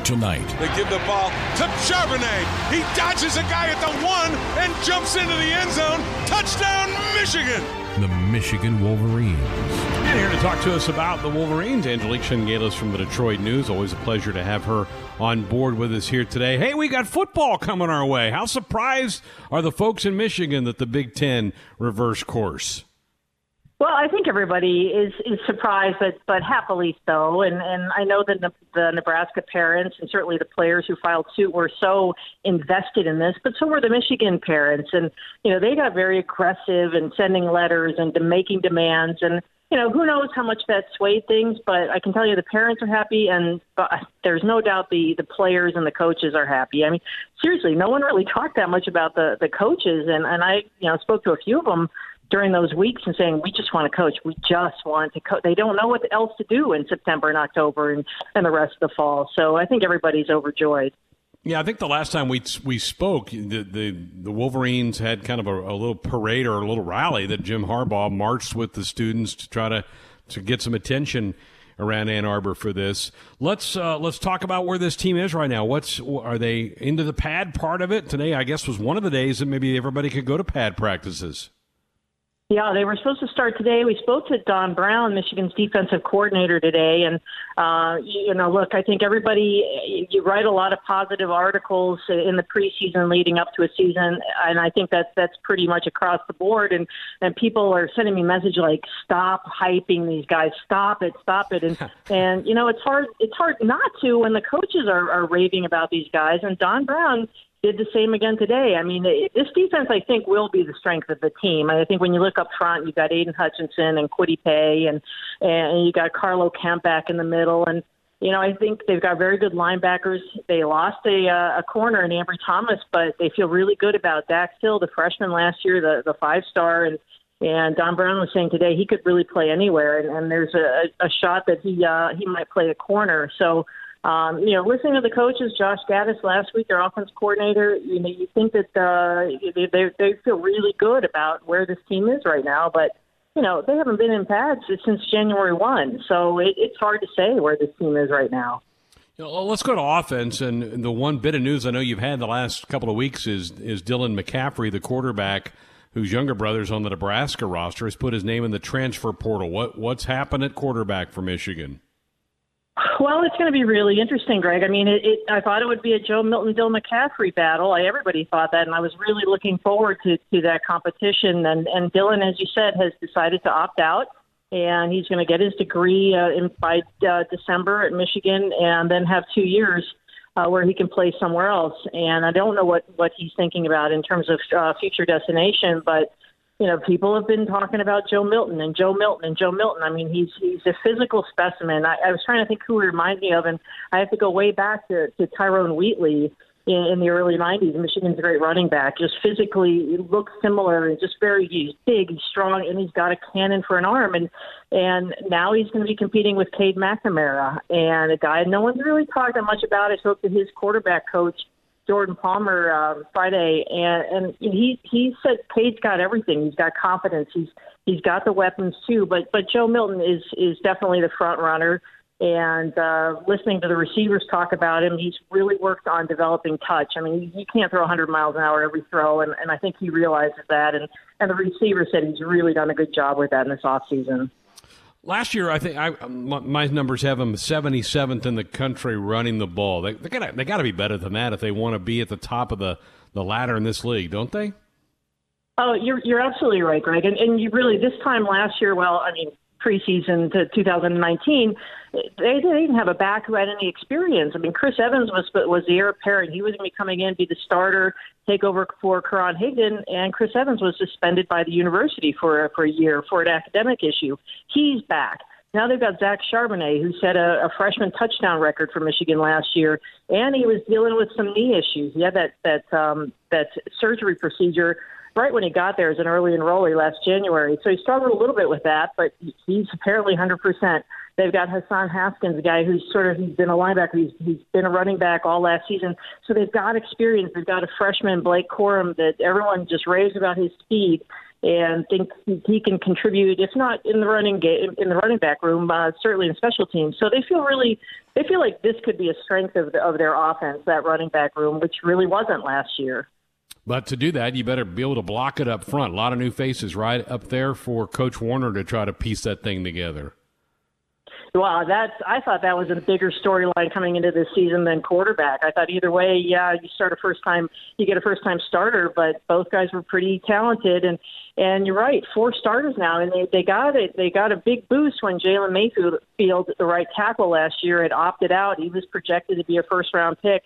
Tonight, they give the ball to Charbonnet. He dodges a guy at the one and jumps into the end zone. Touchdown, Michigan. The Michigan Wolverines. And here to talk to us about the Wolverines, Angelique Chengelis from the Detroit News. Always a pleasure to have her on board with us here today. Hey, we got football coming our way. How surprised are the folks in Michigan that the Big Ten reversed course? Well, I think everybody is, is surprised, but, but happily so. And, and I know that the, the Nebraska parents and certainly the players who filed suit were so invested in this, but so were the Michigan parents. And, you know, they got very aggressive in sending letters and making demands. And, you know, who knows how much that swayed things, but I can tell you the parents are happy, and uh, there's no doubt the, the players and the coaches are happy. I mean, seriously, no one really talked that much about the, the coaches. And, and I, you know, spoke to a few of them during those weeks and saying, we just want to coach. We just want to coach. They don't know what else to do in September and October and, and the rest of the fall. So I think everybody's overjoyed. Yeah, I think the last time we we spoke, the the, the Wolverines had kind of a, a little parade or a little rally that Jim Harbaugh marched with the students to try to, to get some attention around Ann Arbor for this. Let's uh, let's talk about where this team is right now. What's are they into the pad part of it? Today, I guess, was one of the days that maybe everybody could go to pad practices. Yeah, they were supposed to start today. We spoke to Don Brown, Michigan's defensive coordinator, today. And, uh, you know, look, I think everybody, you write a lot of positive articles in the preseason leading up to a season. And I think that that's pretty much across the board. And, and people are sending me message like, stop hyping these guys. Stop it. Stop it. And, and you know, it's hard It's hard not to when the coaches are, are raving about these guys. And Don Brown did the same again today. I mean, this defense, I think, will be the strength of the team. I think when you look up front, you've got Aiden Hutchinson and Kwity Paye, and and you got Carlo Kemp back in the middle. And, you know, I think they've got very good linebackers. They lost a, uh, a corner in Ambry Thomas, but they feel really good about Dax Hill, the freshman last year, the, the five-star. And, and Don Brown was saying today he could really play anywhere, and, and there's a, a shot that he uh, he might play a corner. So, Um, you know, listening to the coaches, Josh Gaddis last week, their offense coordinator, you know, you think that uh, they, they they feel really good about where this team is right now. But, you know, they haven't been in pads since January first. So it, it's hard to say where this team is right now. You know, let's go to offense. And the one bit of news I know you've had the last couple of weeks is, is Dylan McCaffrey, the quarterback, whose younger brother's on the Nebraska roster, has put his name in the transfer portal. What What's happened at quarterback for Michigan? Well, it's going to be really interesting, Greg. I mean, it, it, I thought it would be a Joe Milton, Dylan McCaffrey battle. I, everybody thought that, and I was really looking forward to, to that competition. And, and Dylan, as you said, has decided to opt out, and he's going to get his degree uh, in, by uh, December at Michigan and then have two years uh, where he can play somewhere else. And I don't know what, what he's thinking about in terms of uh, future destination, but you know, people have been talking about Joe Milton and Joe Milton and Joe Milton. I mean, he's he's a physical specimen. I, I was trying to think who he reminds me of, and I have to go way back to, to Tyrone Wheatley in, in the early nineties. Michigan's a great running back. Just physically looks similar and just very he's big, he's strong, and he's got a cannon for an arm. And and now he's going to be competing with Cade McNamara, and a guy no one's really talked that much about. I spoke to his quarterback coach, Jordan Palmer, um, Friday, and, and he he said Cade's got everything. He's got confidence. He's he's got the weapons too. But but Joe Milton is is definitely the front runner. And uh, listening to the receivers talk about him, he's really worked on developing touch. I mean, he can't throw one hundred miles an hour every throw, and, and I think he realizes that. And, and the receiver said he's really done a good job with that in this offseason. Last year, I think I, my numbers have them seventy-seventh in the country running the ball. They, they got they got to be better than that if they want to be at the top of the, the ladder in this league, don't they? Oh, you're you're absolutely right, Greg. And, and you really, this time last year, well, I mean, preseason to two thousand nineteen, they didn't even have a back who had any experience. I mean, Chris Evans was was the heir apparent. He was going to be coming in, be the starter, take over for Karan Higdon, and Chris Evans was suspended by the university for, for a year for an academic issue. He's back. Now they've got Zach Charbonnet, who set a, a freshman touchdown record for Michigan last year, and he was dealing with some knee issues. He had that, that, um, that surgery procedure right when he got there as an early enrollee last January. So he struggled a little bit with that, but he's apparently one hundred percent. They've got Hassan Haskins, a guy who's sort of he's been a linebacker. He's, he's been a running back all last season. So they've got experience. They've got a freshman, Blake Corum, that everyone just raves about his speed and thinks he can contribute, if not in the running game, in the running back room, uh, certainly in special teams. So they feel really, they feel like this could be a strength of, the, of their offense, that running back room, which really wasn't last year. But to do that, you better be able to block it up front. A lot of new faces right up there for Coach Warner to try to piece that thing together. Wow, that's, I thought that was a bigger storyline coming into this season than quarterback. I thought either way, yeah, you start a first-time, you get a first-time starter, but both guys were pretty talented. And, and you're right, four starters now, and they, they got it. They got a big boost when Jalen Mayfield, the right tackle last year, had opted out. He was projected to be a first-round pick.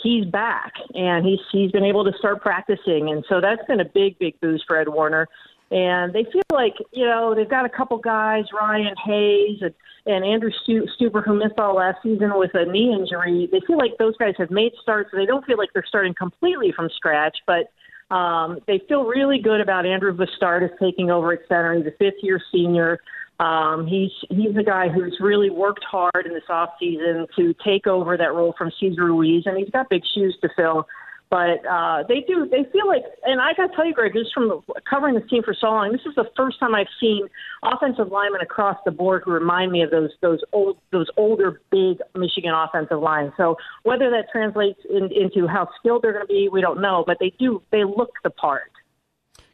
He's back, and he's he's been able to start practicing, and so that's been a big, big boost for Ed Warner. And they feel like, you know, they've got a couple guys, Ryan Hayes and, and Andrew Stueper, who missed all last season with a knee injury. They feel like those guys have made starts. They don't feel like they're starting completely from scratch, but um, they feel really good about Andrew Vastardis taking over at center. He's a fifth-year senior. Um, he's he's a guy who's really worked hard in this offseason to take over that role from Cesar Ruiz, and he's got big shoes to fill. But uh, they do, they feel like, and I got to tell you, Greg, just from covering this team for so long, this is the first time I've seen offensive linemen across the board who remind me of those those old those older big Michigan offensive lines. So whether that translates in, into how skilled they're going to be, we don't know. But they do, they look the part.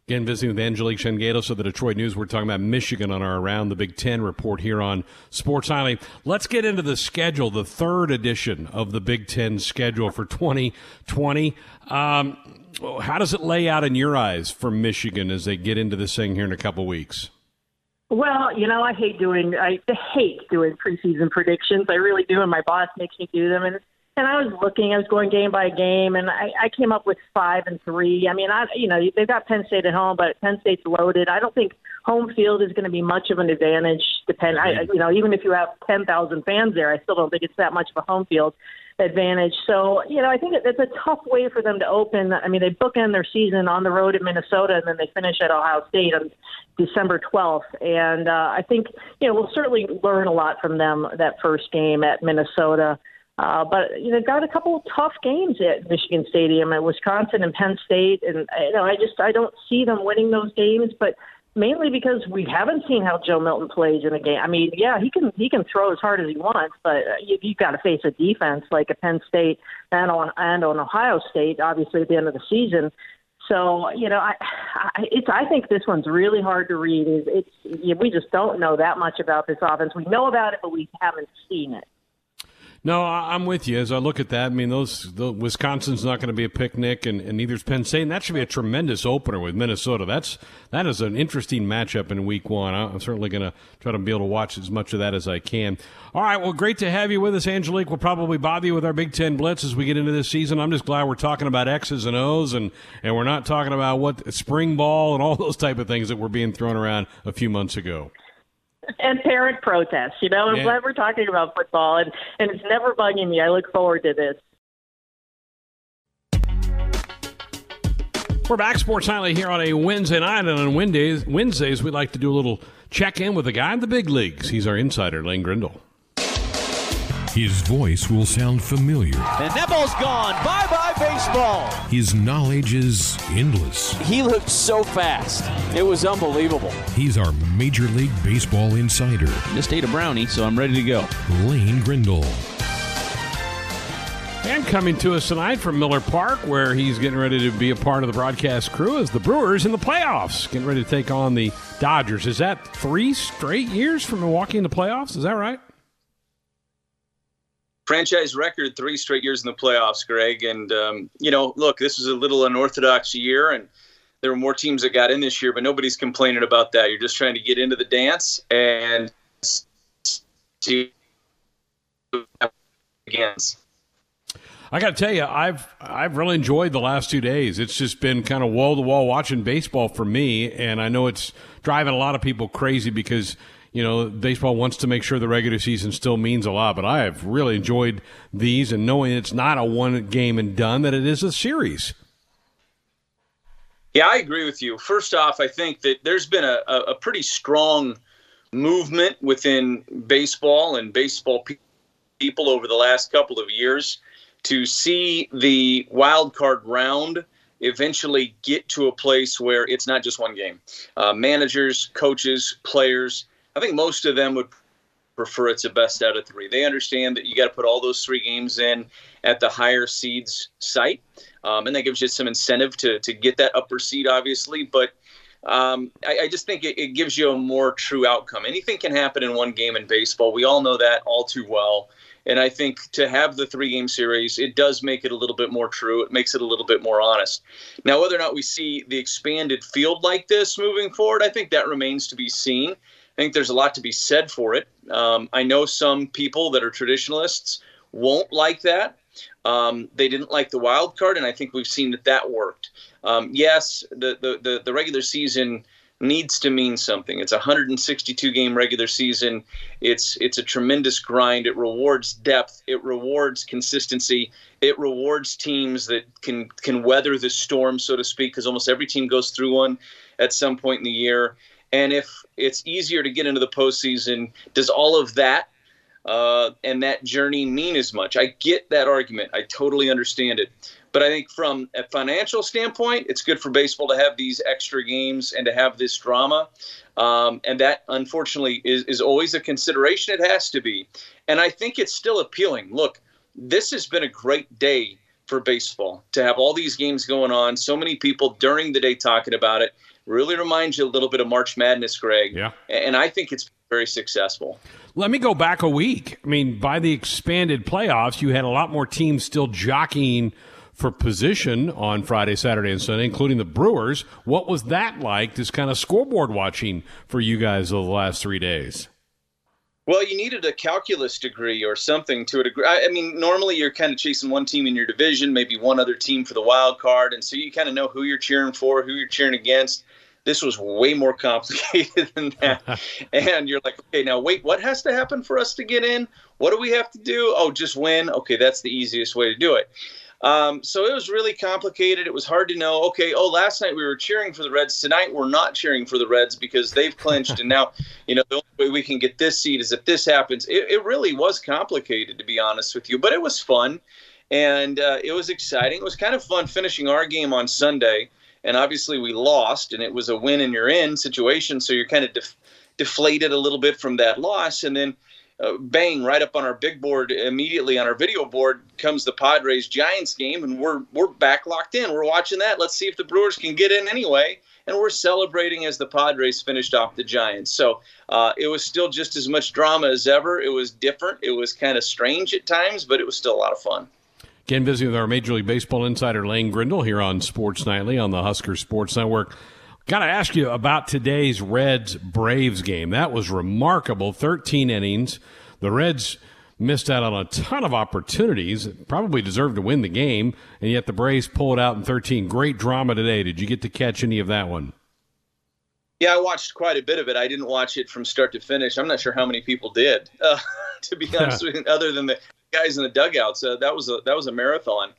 Again, visiting with Angelique Chengelis of the Detroit News. We're talking about Michigan on our Around the Big Ten report here on Sports Highlight. Let's get into the schedule, the third edition of the Big Ten schedule for twenty twenty. Um, how does it lay out in your eyes for Michigan as they get into this thing here in a couple weeks? Well, you know, I hate doing I hate doing preseason predictions. I really do, and my boss makes me do them. And And I was looking, I was going game by game, and I, I came up with five and three. I mean, I, you know, they've got Penn State at home, but Penn State's loaded. I don't think home field is going to be much of an advantage. Depend, I, you know, even if you have ten thousand fans there, I still don't think it's that much of a home field advantage. So, you know, I think it's a tough way for them to open. I mean, they bookend their season on the road in Minnesota, and then they finish at Ohio State on December twelfth. And uh, I think, you know, we'll certainly learn a lot from them that first game at Minnesota. Uh, but you know, got a couple of tough games at Michigan Stadium, at Wisconsin and Penn State, and you know, I just I don't see them winning those games. But mainly because we haven't seen how Joe Milton plays in a game. I mean, yeah, he can he can throw as hard as he wants, but you, you've got to face a defense like a Penn State and on and on Ohio State, obviously at the end of the season. So you know, I I, it's, I think this one's really hard to read. It's, it's we just don't know that much about this offense. We know about it, but we haven't seen it. No, I'm with you. As I look at that, I mean, those the, Wisconsin's not going to be a picnic, and, and neither is Penn State. And that should be a tremendous opener with Minnesota. That's that is an interesting matchup in Week One. I'm certainly going to try to be able to watch as much of that as I can. All right, well, great to have you with us, Angelique. We'll probably bother you with our Big Ten Blitz as we get into this season. I'm just glad we're talking about X's and O's, and and we're not talking about what spring ball and all those type of things that were being thrown around a few months ago. And parent protests, you know. I'm yeah. glad we're talking about football, and, and it's never bugging me. I look forward to this. We're back, Sports Nightly, here on a Wednesday night, and on Wednesdays, Wednesdays we like to do a little check-in with a guy in the big leagues. He's our insider, Lane Grindle. His voice will sound familiar. And Nebo's gone. Bye-bye, baseball. His knowledge is endless. He looked so fast. It was unbelievable. He's our Major League Baseball insider. Just ate a brownie, so I'm ready to go. Lane Grindle. And coming to us tonight from Miller Park, where he's getting ready to be a part of the broadcast crew, is the Brewers in the playoffs, getting ready to take on the Dodgers. Is that three straight years for Milwaukee in the playoffs? Is that right? Franchise record, three straight years in the playoffs, Greg. And, um, you know, look, this is a little unorthodox year, and there were more teams that got in this year, but nobody's complaining about that. You're just trying to get into the dance and see against. I got to tell you, I've I've really enjoyed the last two days. It's just been kind of wall-to-wall watching baseball for me, and I know it's driving a lot of people crazy because – you know, baseball wants to make sure the regular season still means a lot, but I have really enjoyed these and knowing it's not a one game and done, that it is a series. Yeah, I agree with you. First off, I think that there's been a, a pretty strong movement within baseball and baseball people over the last couple of years to see the wild card round eventually get to a place where it's not just one game. Uh, managers, coaches, players, I think most of them would prefer it's a best out of three. They understand that you got to put all those three games in at the higher seeds site, um, and that gives you some incentive to to get that upper seed, obviously. But um, I, I just think it, it gives you a more true outcome. Anything can happen in one game in baseball. We all know that all too well. And I think to have the three-game series, it does make it a little bit more true. It makes it a little bit more honest. Now, whether or not we see the expanded field like this moving forward, I think that remains to be seen. I think there's a lot to be said for it. Um, I know some people that are traditionalists won't like that. Um, they didn't like the wild card, and I think we've seen that that worked. Um, yes, the, the, the, the regular season needs to mean something. It's a one hundred sixty-two game regular season. It's, it's a tremendous grind. It rewards depth. It rewards consistency. It rewards teams that can, can weather the storm, so to speak, because almost every team goes through one at some point in the year. And if it's easier to get into the postseason, does all of that uh, and that journey mean as much? I get that argument. I totally understand it. But I think from a financial standpoint, it's good for baseball to have these extra games and to have this drama. Um, and that, unfortunately, is, is always a consideration. It has to be. And I think it's still appealing. Look, this has been a great day for baseball to have all these games going on, so many people during the day talking about it. Really reminds you a little bit of March Madness, Greg. Yeah. And I think it's very successful. Let me go back a week. I mean, by the expanded playoffs, you had a lot more teams still jockeying for position on Friday, Saturday, and Sunday, including the Brewers. What was that like, this kind of scoreboard watching for you guys over the last three days? Well, you needed a calculus degree or something to a degree. I mean, normally you're kind of chasing one team in your division, maybe one other team for the wild card, and so you kind of know who you're cheering for, who you're cheering against. This was way more complicated than that. And you're like, okay, now wait, what has to happen for us to get in? What do we have to do? Oh, just win. Okay, that's the easiest way to do it. Um, so it was really complicated. It was hard to know, okay, oh, last night we were cheering for the Reds. Tonight we're not cheering for the Reds because they've clinched. And now, you know, the only way we can get this seed is if this happens. It, it really was complicated, to be honest with you. But it was fun, and uh, it was exciting. It was kind of fun finishing our game on Sunday. And obviously we lost, and it was a win and you're in situation, so you're kind of def- deflated a little bit from that loss. And then, uh, bang, right up on our big board, immediately on our video board, comes the Padres-Giants game, and we're we're back locked in. We're watching that. Let's see if the Brewers can get in anyway. And we're celebrating as the Padres finished off the Giants. So uh, it was still just as much drama as ever. It was different. It was kind of strange at times, but it was still a lot of fun. Again, visiting with our Major League Baseball insider, Lane Grindle, here on Sports Nightly on the Husker Sports Network. Got to ask you about today's Reds-Braves game. That was remarkable, thirteen innings. The Reds missed out on a ton of opportunities, probably deserved to win the game, and yet the Braves pulled out in thirteen. Great drama today. Did you get to catch any of that one? Yeah, I watched quite a bit of it. I didn't watch it from start to finish. I'm not sure how many people did, uh, to be honest with you, other than the guys in the dugouts. So that was a that was a marathon.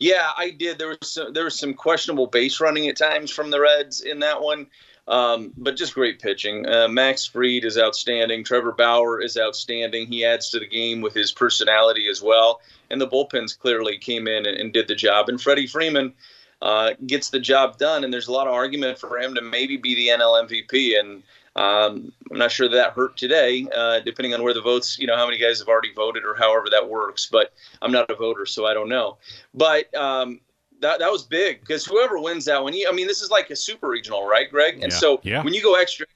Yeah, I did. There was some, there was some questionable base running at times from the Reds in that one, um, but just great pitching. Uh, Max Fried is outstanding. Trevor Bauer is outstanding. He adds to the game with his personality as well. And the bullpens clearly came in and, and did the job. And Freddie Freeman uh, gets the job done, and there's a lot of argument for him to maybe be the N L M V P. And um, I'm not sure that hurt today, uh, depending on where the votes, you know, how many guys have already voted or however that works. But I'm not a voter, so I don't know. But um, that that was big, because whoever wins that one, I mean, this is like a super regional, right, Greg? And yeah, so yeah. when you go extra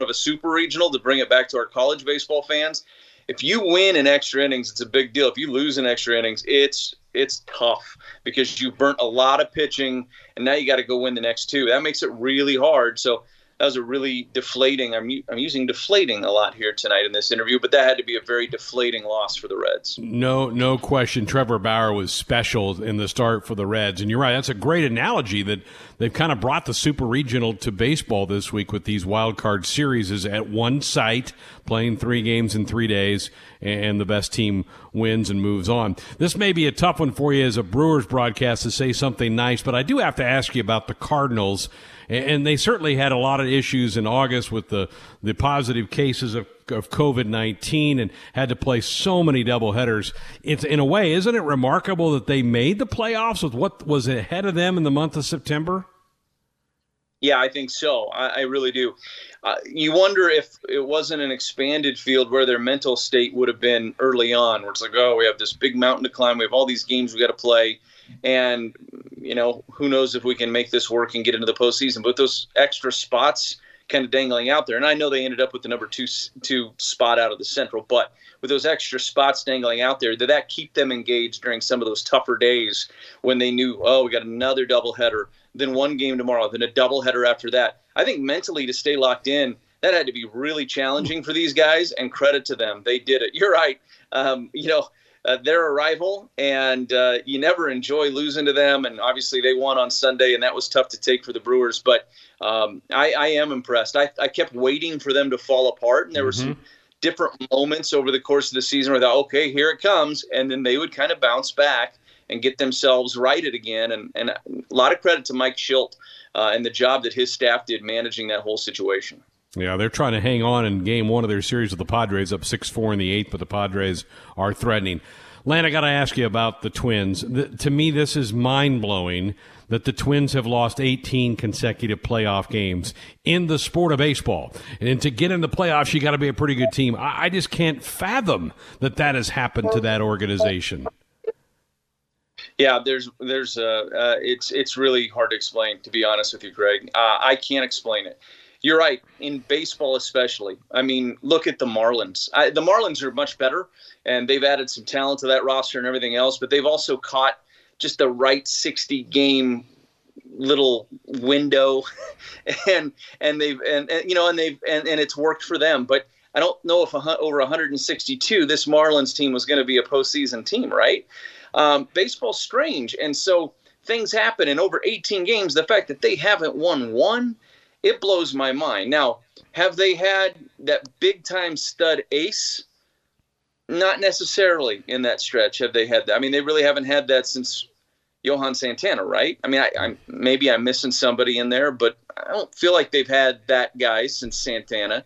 of a super regional, to bring it back to our college baseball fans, if you win in extra innings, it's a big deal. If you lose in extra innings, it's it's tough, because you burnt a lot of pitching, and now you got to go win the next two. That makes it really hard. So that was a really deflating. I'm I'm using deflating a lot here tonight in this interview, but that had to be a very deflating loss for the Reds. No, no question. Trevor Bauer was special in the start for the Reds, and you're right. That's a great analogy that they've kind of brought the Super Regional to baseball this week with these wild card series is at one site, playing three games in three days, and the best team wins and moves on. This may be a tough one for you as a Brewers broadcast to say something nice, but I do have to ask you about the Cardinals. And they certainly had a lot of issues in August with the, the positive cases of, of COVID nineteen, and had to play so many doubleheaders. It's, in a way, isn't it remarkable that they made the playoffs with what was ahead of them in the month of September? Yeah, I think so. I, I really do. Uh, you wonder if it wasn't an expanded field where their mental state would have been early on, where it's like, oh, we have this big mountain to climb. We have all these games we got to play. And, you know, who knows if we can make this work and get into the postseason. But those extra spots kind of dangling out there, and I know they ended up with the number two two spot out of the Central, but with those extra spots dangling out there, did that keep them engaged during some of those tougher days when they knew, oh, we got another doubleheader, then one game tomorrow, then a doubleheader after that? I think mentally to stay locked in, that had to be really challenging for these guys, and credit to them. They did it. You're right. Um, you know, Uh, their arrival, and uh, you never enjoy losing to them, and obviously they won on Sunday, and that was tough to take for the Brewers, but um, I, I am impressed. I, I kept waiting for them to fall apart, and there mm-hmm. were some different moments over the course of the season where I thought, okay, here it comes, and then they would kind of bounce back and get themselves righted again, and, and a lot of credit to Mike Schilt uh, and the job that his staff did managing that whole situation. Yeah, they're trying to hang on in game one of their series with the Padres, up six four in the eighth, but the Padres are threatening. Lan, I got to ask you about the Twins. The, to me, this is mind-blowing that the Twins have lost eighteen consecutive playoff games in the sport of baseball. And to get in the playoffs, you got to be a pretty good team. I, I just can't fathom that that has happened to that organization. Yeah, there's, there's, uh, uh, it's, it's really hard to explain, to be honest with you, Greg. Uh, I can't explain it. You're right, in baseball especially. I mean, look at the Marlins. I, the Marlins are much better, and they've added some talent to that roster and everything else, but they've also caught just the right sixty-game little window, and and they've and, and you know and they've and, and it's worked for them. But I don't know if a, over one hundred sixty-two, this Marlins team was going to be a postseason team, right? Um, baseball's strange, and so things happen. And over eighteen games, the fact that they haven't won one. It blows my mind. Now, have they had that big-time stud ace? Not necessarily in that stretch have they had that. I mean, they really haven't had that since Johan Santana, right? I mean, I, I'm, maybe I'm missing somebody in there, but I don't feel like they've had that guy since Santana.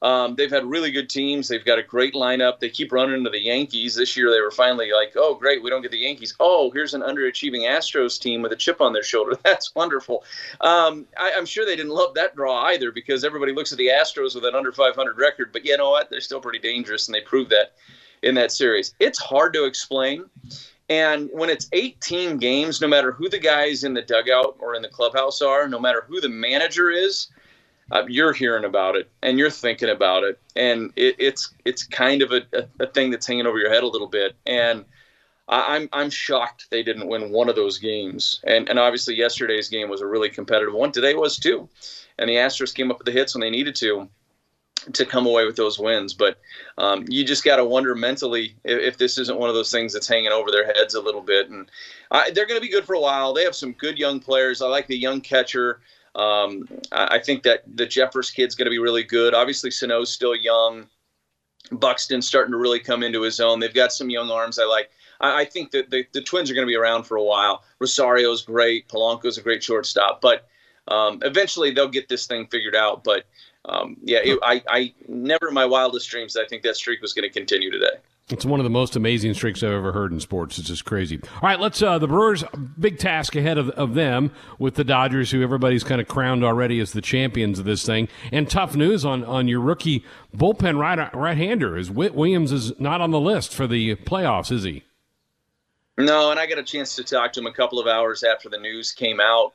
Um, they've had really good teams. They've got a great lineup. They keep running into the Yankees. This year they were finally like, oh, great, we don't get the Yankees. Oh, here's an underachieving Astros team with a chip on their shoulder. That's wonderful. Um, I, I'm sure they didn't love that draw either, because everybody looks at the Astros with an under five hundred record. But you know what? They're still pretty dangerous, and they proved that in that series. It's hard to explain. And when it's eighteen games, no matter who the guys in the dugout or in the clubhouse are, no matter who the manager is, Uh, you're hearing about it, and you're thinking about it, and it, it's it's kind of a, a thing that's hanging over your head a little bit. And I, I'm I'm shocked they didn't win one of those games. And and obviously yesterday's game was a really competitive one. Today was too, and the Astros came up with the hits when they needed to to come away with those wins. But um, you just got to wonder mentally if, if this isn't one of those things that's hanging over their heads a little bit. And I, they're going to be good for a while. They have some good young players. I like the young catcher. Um, I think that the Jeffers kid's going to be really good. Obviously, Sano's still young. Buxton's starting to really come into his own. They've got some young arms I like. I, I think that the, the Twins are going to be around for a while. Rosario's great. Polanco's a great shortstop. But um, eventually they'll get this thing figured out. But, um, yeah, it, I, I never in my wildest dreams I think that streak was going to continue today. It's one of the most amazing streaks I've ever heard in sports. It's just crazy. All right, let's uh, the Brewers, big task ahead of, of them with the Dodgers, who everybody's kind of crowned already as the champions of this thing. And tough news on, on your rookie bullpen right, right-hander. Is Whit Williams is not on the list for the playoffs, is he? No, and I got a chance to talk to him a couple of hours after the news came out.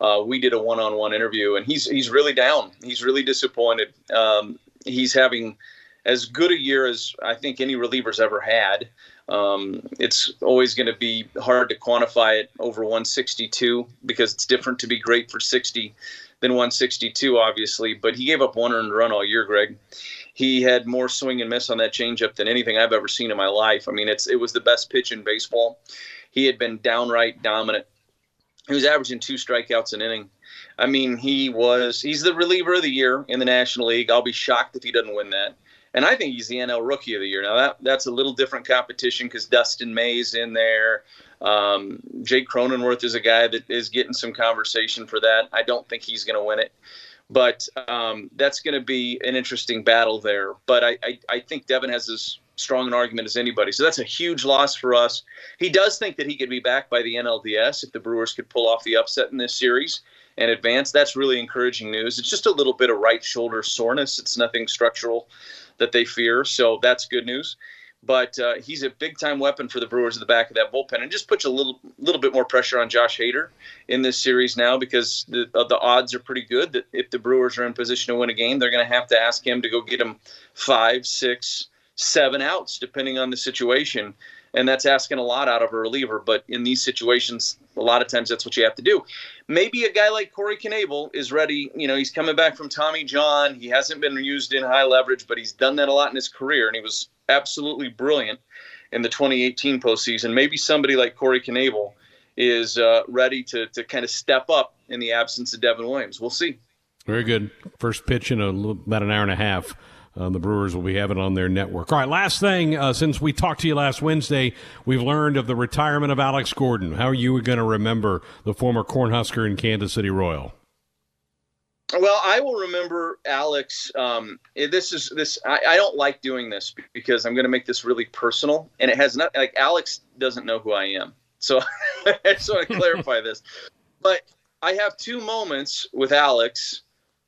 Uh, we did a one-on-one interview, and he's, he's really down. He's really disappointed. Um, he's having as good a year as I think any reliever's ever had. Um, it's always going to be hard to quantify it over one sixty-two because it's different to be great for sixty than one sixty-two, obviously. But he gave up one earned run all year, Greg. He had more swing and miss on that changeup than anything I've ever seen in my life. I mean, it's it was the best pitch in baseball. He had been downright dominant. He was averaging two strikeouts an inning. I mean, he was he's the reliever of the year in the National League. I'll be shocked if he doesn't win that. And I think he's the N L Rookie of the Year. Now, that that's a little different competition because Dustin May's in there. Um, Jake Cronenworth is a guy that is getting some conversation for that. I don't think he's going to win it. But um, that's going to be an interesting battle there. But I, I, I think Devin has as strong an argument as anybody. So that's a huge loss for us. He does think that he could be back by the N L D S if the Brewers could pull off the upset in this series and advance. That's really encouraging news. It's just a little bit of right shoulder soreness. It's nothing structural that they fear, so that's good news. But uh, he's a big-time weapon for the Brewers at the back of that bullpen, and just puts a little little bit more pressure on Josh Hader in this series now because the uh, the odds are pretty good that if the Brewers are in position to win a game, they're going to have to ask him to go get him five, six, seven outs, depending on the situation. And that's asking a lot out of a reliever. But in these situations, a lot of times that's what you have to do. Maybe a guy like Corey Knebel is ready. You know, he's coming back from Tommy John. He hasn't been used in high leverage, but he's done that a lot in his career. And he was absolutely brilliant in the twenty eighteen postseason. Maybe somebody like Corey Knebel is uh, ready to, to kind of step up in the absence of Devin Williams. We'll see. Very good. First pitch in a, about an hour and a half. Uh, the Brewers will be having on their network. All right, last thing, uh, since we talked to you last Wednesday, we've learned of the retirement of Alex Gordon. How are you going to remember the former Cornhusker and Kansas City Royal? Well, I will remember Alex. Um, this is this. I, I don't like doing this because I'm going to make this really personal, and it has not like Alex doesn't know who I am. So I just want to clarify this. But I have two moments with Alex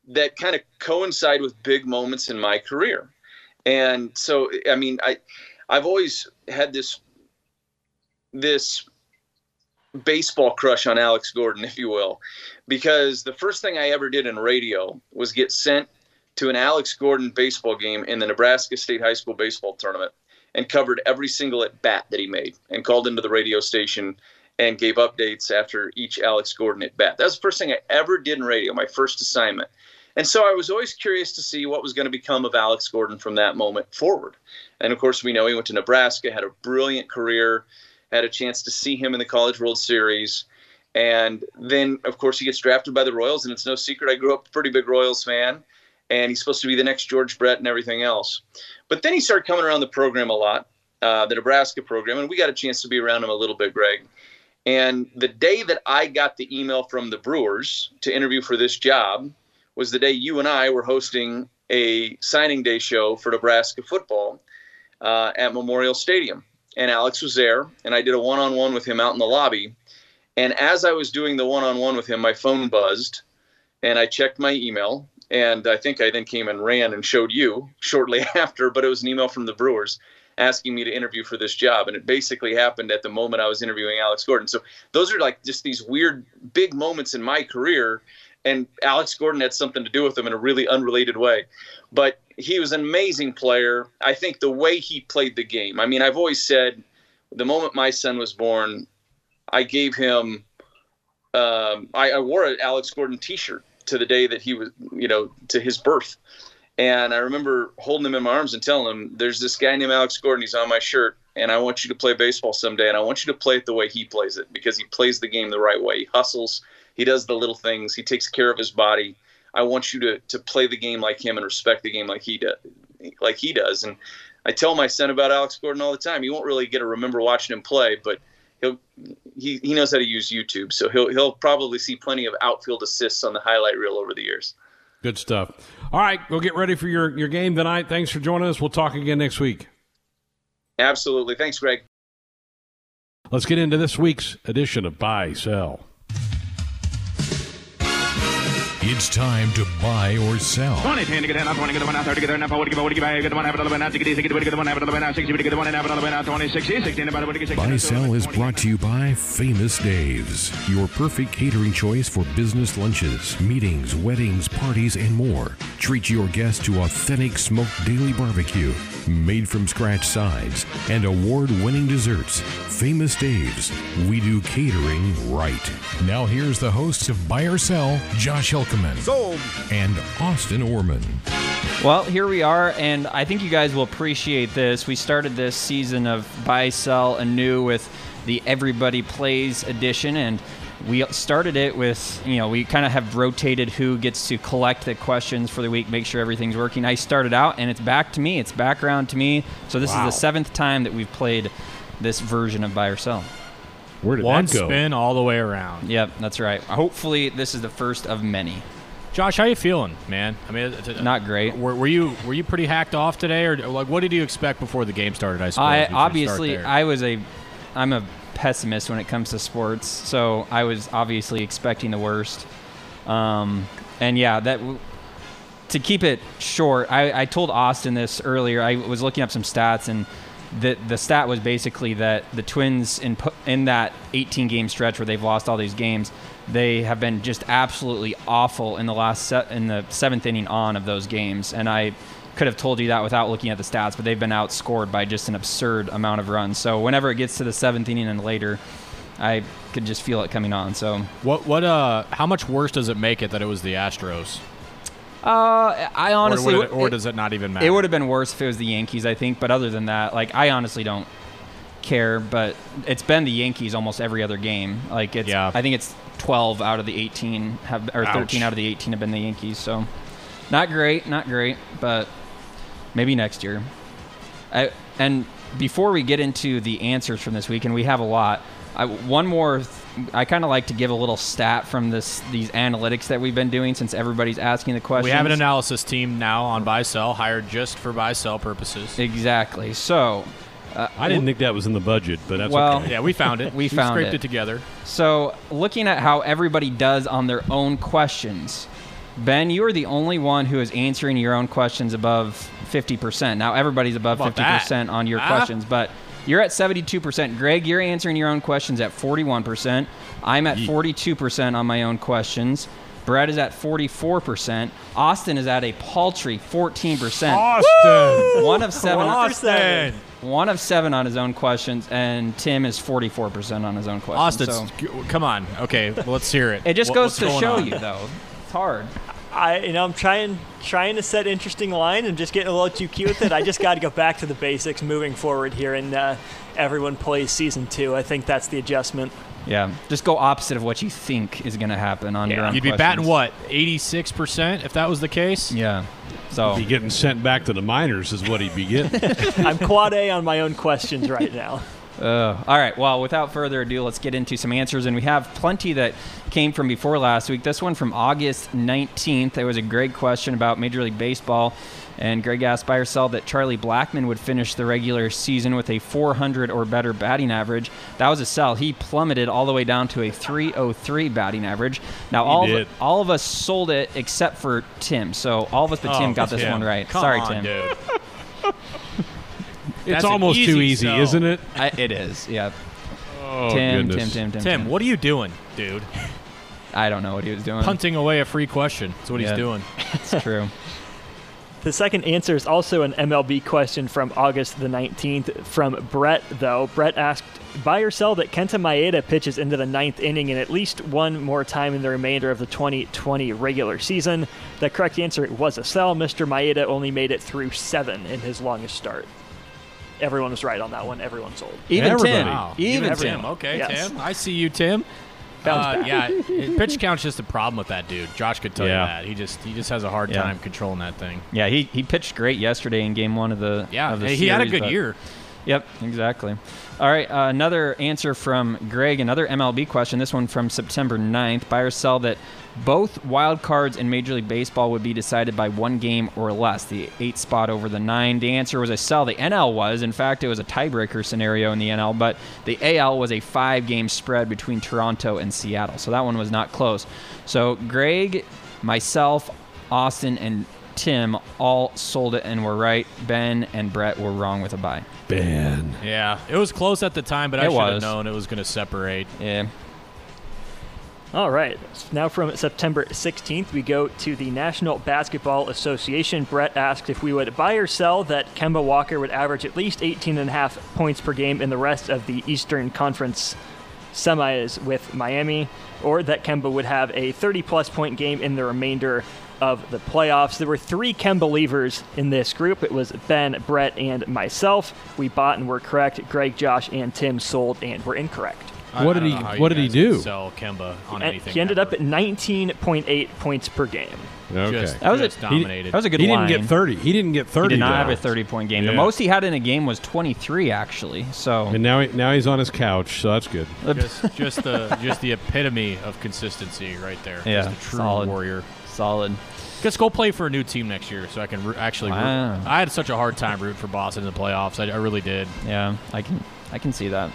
that kind of coincide with big moments in my career. And so, I mean, I, I've always had this, this baseball crush on Alex Gordon, if you will, because the first thing I ever did in radio was get sent to an Alex Gordon baseball game in the Nebraska State High School baseball tournament and covered every single at bat that he made and called into the radio station and gave updates after each Alex Gordon at bat. That was the first thing I ever did in radio, my first assignment. And so I was always curious to see what was going to become of Alex Gordon from that moment forward. And, of course, we know he went to Nebraska, had a brilliant career, had a chance to see him in the College World Series. And then, of course, he gets drafted by the Royals, and it's no secret I grew up a pretty big Royals fan, and he's supposed to be the next George Brett and everything else. But then he started coming around the program a lot, uh, the Nebraska program, and we got a chance to be around him a little bit, Greg. And the day that I got the email from the Brewers to interview for this job was the day you and I were hosting a signing day show for Nebraska football uh, at Memorial Stadium. And Alex was there, and I did a one-on-one with him out in the lobby. And as I was doing the one-on-one with him, my phone buzzed, and I checked my email. And I think I then came and ran and showed you shortly after, but it was an email from the Brewers asking me to interview for this job. And it basically happened at the moment I was interviewing Alex Gordon. So those are like just these weird, big moments in my career. And Alex Gordon had something to do with them in a really unrelated way. But he was an amazing player. I think the way he played the game. I mean, I've always said the moment my son was born, I gave him um, – I, I wore an Alex Gordon T-shirt to the day that he was – you know, to his birth. And I remember holding him in my arms and telling him, there's this guy named Alex Gordon, he's on my shirt, and I want you to play baseball someday, and I want you to play it the way he plays it, because he plays the game the right way. He hustles, he does the little things, he takes care of his body. I want you to to play the game like him and respect the game like he, do, like he does. And I tell my son about Alex Gordon all the time. He won't really get to remember watching him play, but he'll he, he knows how to use YouTube, so he'll he'll probably see plenty of outfield assists on the highlight reel over the years. Good stuff. All right, go get ready for your, your game tonight. Thanks for joining us. We'll talk again next week. Absolutely. Thanks, Greg. Let's get into this week's edition of Buy, Sell. It's time to buy or sell. Buy Sell is brought to you by Famous Dave's, your perfect catering choice for business lunches, meetings, weddings, parties, and more. Treat your guests to authentic smoked daily barbecue, made from scratch sides, and award-winning desserts. Famous Dave's, we do catering right. Now here's the hosts of Buy or Sell, Josh Hilton Sold. And Austin Orman. Well, here we are, and I think you guys will appreciate this. We started this season of Buy, Sell Anew with the Everybody Plays edition, and we started it with, you know, we kind of have rotated who gets to collect the questions for the week, make sure everything's working. I started out, and it's back to me. It's background to me. So this wow. is the seventh time that we've played this version of Buy or Sell. Where did One that go? Spin all the way around. Yep, that's right. Hopefully, this is the first of many. Josh, how you feeling, man? I mean, t- t- not great. Were, were you were you pretty hacked off today, or like what did you expect before the game started? I suppose. I obviously I was a I'm a pessimist when it comes to sports, so I was obviously expecting the worst. Um, and yeah, that to keep it short, I, I told Austin this earlier. I was looking up some stats and. The, the stat was basically that the Twins in in that eighteen-game stretch where they've lost all these games, they have been just absolutely awful in the last se- in the seventh inning on of those games. And I could have told you that without looking at the stats, but they've been outscored by just an absurd amount of runs. So whenever it gets to the seventh inning and later, I could just feel it coming on. So what what uh how much worse does it make it that it was the Astros? Uh, I honestly, or, it, or does it not even matter? It would have been worse if it was the Yankees, I think. But other than that, like I honestly don't care. But it's been the Yankees almost every other game. Like it's, yeah. I think it's twelve out of the eighteen have, or Ouch. thirteen out of the eighteen have been the Yankees. So not great, not great. But maybe next year. I, and before we get into the answers from this week, and we have a lot. I, one more. Th- I kind of like to give a little stat from this these analytics that we've been doing since everybody's asking the questions. We have an analysis team now on Buy Sell, hired just for Buy Sell purposes. Exactly. So, uh, I didn't think that was in the budget, but that's well, okay. Yeah, we found it. we, we found scraped it. it together. So, looking at how everybody does on their own questions, Ben, you are the only one who is answering your own questions above fifty percent. Now, everybody's above fifty percent that? on your ah. questions, but. You're at seventy-two percent. Greg, you're answering your own questions at forty-one percent. I'm at forty-two percent on my own questions. Brad is at forty-four percent. Austin is at a paltry fourteen percent. Austin! One of seven. Austin! One of seven on his own questions, and Tim is forty-four percent on his own questions. Austin, so. Come on. Okay, well, let's hear it. It just what, goes to show on? You, though. It's hard. I, you know, I'm trying trying to set interesting lines and just getting a little too cute with it. I just got to go back to the basics moving forward here, and uh, everyone plays season two. I think that's the adjustment. Yeah, just go opposite of what you think is going to happen on yeah. your own. You'd questions. Be batting what, eighty-six percent if that was the case. Yeah, so he'd be getting sent back to the minors is what he'd be getting. I'm quad A on my own questions right now. Uh, all right, well, without further ado, let's get into some answers. And we have plenty that came from before last week. This one from August nineteenth. It was a great question about Major League Baseball. And Greg asked Buy or Sell that Charlie Blackmon would finish the regular season with a four hundred or better batting average. That was a sell. He plummeted all the way down to a three oh three batting average. Now, all of, all of us sold it except for Tim. So all of us but oh, Tim got this Tim. one right. Come Sorry, on, Tim. Dude. It's That's almost easy too easy, sell. Isn't it? I, it is, yeah. Oh, Tim, Tim, Tim, Tim, Tim. Tim, what are you doing, dude? I don't know what he was doing. Punting away a free question. That's what yeah. he's doing. It's true. The second answer is also an M L B question from August the nineteenth from Brett, though. Brett asked, buy or sell that Kenta Maeda pitches into the ninth inning and at least one more time in the remainder of the twenty twenty regular season. The correct answer was a sell. Mister Maeda only made it through seven in his longest start. Everyone was right on that one. Everyone sold. Even Everybody. Tim. Wow. Even, Even Tim. Tim. Okay, yes. Tim. I see you, Tim. Uh, yeah, pitch count's just a problem with that dude. Josh could tell yeah. you that. He just he just has a hard yeah. time controlling that thing. Yeah, he, he pitched great yesterday in game one of the yeah. Of the he series, had a good but, year. Yep, exactly. All right, uh, another answer from Greg. Another M L B question. This one from September ninth. Buy or sell that both wild cards in Major League Baseball would be decided by one game or less, the eight spot over the nine. The answer was a sell. The N L was. In fact, it was a tiebreaker scenario in the N L, but the A L was a five-game spread between Toronto and Seattle, so that one was not close. So Greg, myself, Austin, and Tim all sold it and were right. Ben and Brett were wrong with a buy. Ben. Yeah, it was close at the time, but I should have known it was going to separate. Yeah. All right. Now from September sixteenth, we go to the National Basketball Association. Brett asked if we would buy or sell that Kemba Walker would average at least eighteen and a half points per game in the rest of the Eastern Conference semis with Miami, or that Kemba would have a thirty-plus point game in the remainder of the playoffs. There were three Kemba-lievers in this group. It was Ben, Brett, and myself. We bought and were correct. Greg, Josh, and Tim sold and were incorrect. What did he What did he do? Sell Kemba on anything. He ended up at nineteen point eight points per game. Okay, just, that was just a, dominated. He, that was a good. He line. didn't get thirty. He didn't get thirty. He did not though. have a thirty-point game. Yeah. The most he had in a game was twenty-three, actually. So and now he, now he's on his couch, so that's good. Just just the just the epitome of consistency right there. Yeah, just a true solid. warrior. Solid. Just go play for a new team next year, so I can root, actually. Wow. Root. I had such a hard time rooting for Boston in the playoffs. I, I really did. Yeah, I can I can see that.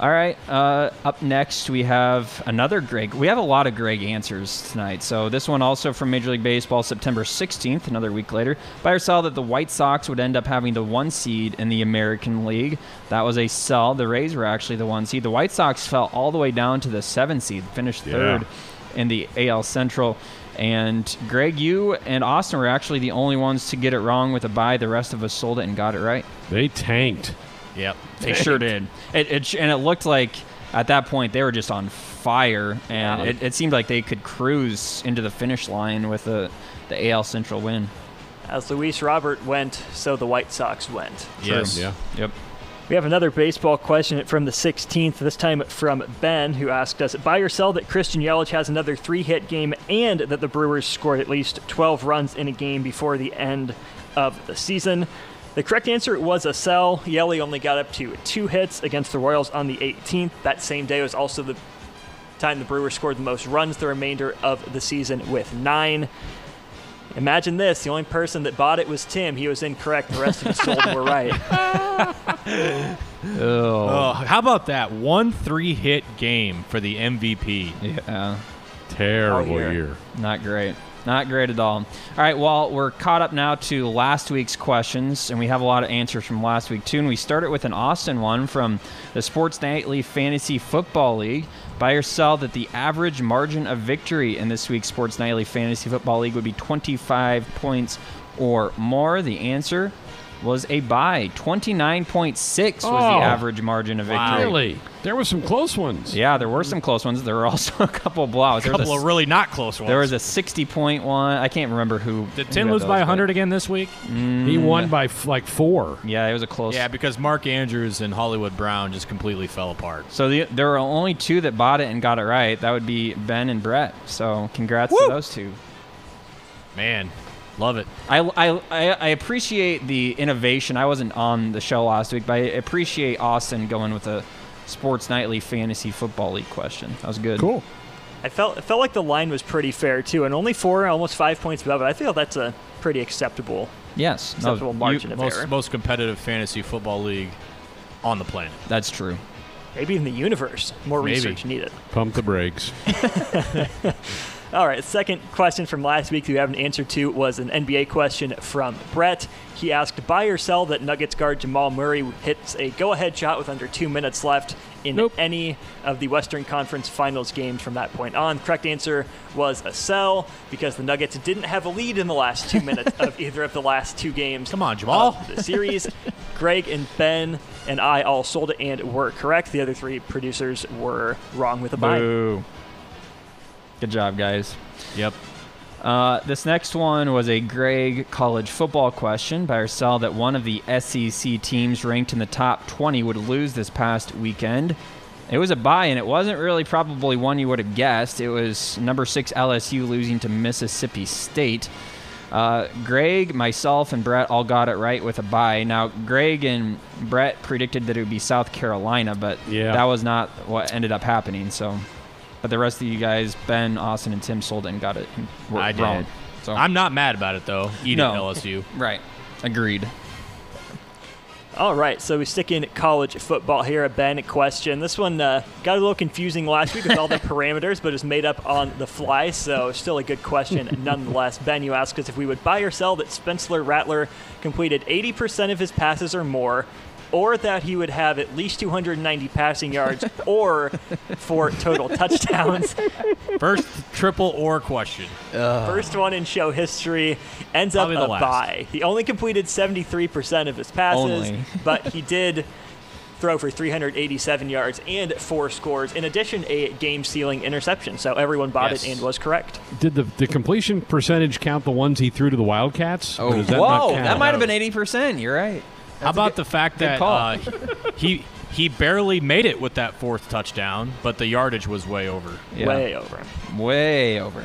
All right, uh, up next we have another Greg. We have a lot of Greg answers tonight. So this one also from Major League Baseball, September sixteenth, another week later. Buy or sell that the White Sox would end up having the one seed in the American League. That was a sell. The Rays were actually the one seed. The White Sox fell all the way down to the seven seed, finished third yeah. in the A L Central. And Greg, you and Austin were actually the only ones to get it wrong with a buy. The rest of us sold it and got it right. They tanked. Yep, they sure did. It, it and it looked like at that point they were just on fire, and yeah. it, it seemed like they could cruise into the finish line with a, the A L Central win. As Luis Robert went, so the White Sox went. Yes. True. Yeah. Yep. We have another baseball question from the sixteenth, this time from Ben, who asked us, buy or sell that Christian Yelich has another three-hit game and that the Brewers scored at least twelve runs in a game before the end of the season. The correct answer was a sell. Yelich only got up to two hits against the Royals on the eighteenth. That same day was also the time the Brewers scored the most runs the remainder of the season with nine. Imagine this. The only person that bought it was Tim. He was incorrect. The rest of us sold were right. oh. oh, How about that? One three-hit game for the M V P. Yeah. Terrible year. year. Not great. Not great at all. All right, well, we're caught up now to last week's questions, and we have a lot of answers from last week, too. And we started with an Austin one from the Sports Nightly Fantasy Football League. Buy or sell that the average margin of victory in this week's Sports Nightly Fantasy Football League would be twenty-five points or more. The answer was a buy. twenty-nine point six oh, was the average margin of victory. Really? There were some close ones. Yeah, there were some close ones. There were also a couple of blowouts. There a couple was a, of really not close ones. There was a sixty-point one. I can't remember who. Did Tim lose by one hundred again this week? Mm, he won by f- like four. Yeah, it was a close. Yeah, because Mark Andrews and Hollywood Brown just completely fell apart. So the, there were only two that bought it and got it right. That would be Ben and Brett. So congrats Woo! to those two. Man. Love it. I, I, I appreciate the innovation. I wasn't on the show last week, but I appreciate Austin going with a Sports Nightly Fantasy Football League question. That was good. Cool. I felt it felt like the line was pretty fair, too, and only four, almost five points above it. I feel that's a pretty acceptable, yes, acceptable no, margin you, of most, error. Most competitive fantasy football league on the planet. That's true. Maybe in the universe. More Maybe. research needed. Pump the brakes. All right, second question from last week that we haven't answered to was an N B A question from Brett. He asked, buy or sell that Nuggets guard Jamal Murray hits a go-ahead shot with under two minutes left in nope. any of the Western Conference Finals games from that point on. Correct answer was a sell because the Nuggets didn't have a lead in the last two minutes of either of the last two games. Come on, Jamal. Of the series. Greg and Ben and I all sold it and were correct. The other three producers were wrong with a buy. Boo. Good job, guys. Yep. Uh, this next one was a Greg college football question. Buy or sell that one of the S E C teams ranked in the top twenty would lose this past weekend. It was a bye, and it wasn't really probably one you would have guessed. It was number six L S U losing to Mississippi State. Uh, Greg, myself, and Brett all got it right with a bye. Now, Greg and Brett predicted that it would be South Carolina, but yeah. that was not what ended up happening. So, but the rest of you guys, Ben, Austin, and Tim sold it and got it wrong. I did. So. I'm not mad about it, though. Eating no. L S U. Right. Agreed. All right, so we stick in college football here. A Ben question. This one uh, got a little confusing last week with all the parameters, but it was made up on the fly, so still a good question nonetheless. Ben, you asked us if we would buy or sell that Spencer Rattler completed eighty percent of his passes or more, or that he would have at least two hundred ninety passing yards or four total touchdowns. First triple or question. Ugh. First one in show history ends Probably up a bye. He only completed seventy-three percent of his passes, but he did throw for three hundred eighty-seven yards and four scores. In addition, a game-sealing interception. So everyone bought yes. it and was correct. Did the, the completion percentage count the ones he threw to the Wildcats? Oh, that whoa, that might have been eighty percent. You're right. How That's about good, the fact that uh, he he barely made it with that fourth touchdown, but the yardage was way over. Yeah. Way over. Way over.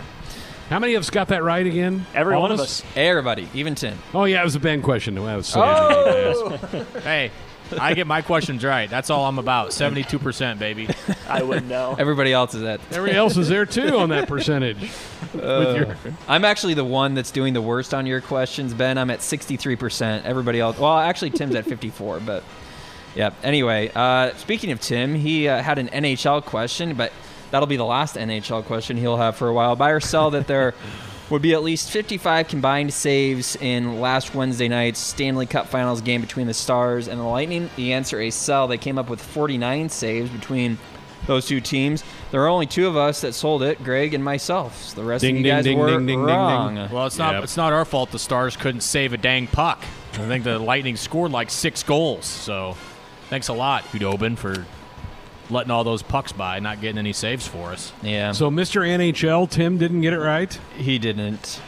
How many of us got that right again? Every All one of us? us. Everybody, even Tim. Oh, yeah, it was a Ben question. That was so oh! Hey. I get my questions right. That's all I'm about. seventy-two percent, baby. I wouldn't know. Everybody else is at. Everybody else is there, too, on that percentage. Uh, your... I'm actually the one that's doing the worst on your questions, Ben. I'm at sixty-three percent. Everybody else. Well, actually, Tim's at fifty-four, but, yeah. Anyway, uh, speaking of Tim, he uh, had an N H L question, but that'll be the last N H L question he'll have for a while. Buy or sell that there would be at least fifty-five combined saves in last Wednesday night's Stanley Cup Finals game between the Stars and the Lightning? The answer is sell. They came up with forty-nine saves between those two teams. There are only two of us that sold it, Greg and myself. The rest ding, of you guys ding, were ding, ding, wrong. Ding, ding. Well, it's not yep. it's not our fault the Stars couldn't save a dang puck. I think the Lightning scored like six goals. So thanks a lot, Hudobin, for letting all those pucks by, not getting any saves for us. Yeah. So Mister N H L, Tim didn't get it right? He didn't.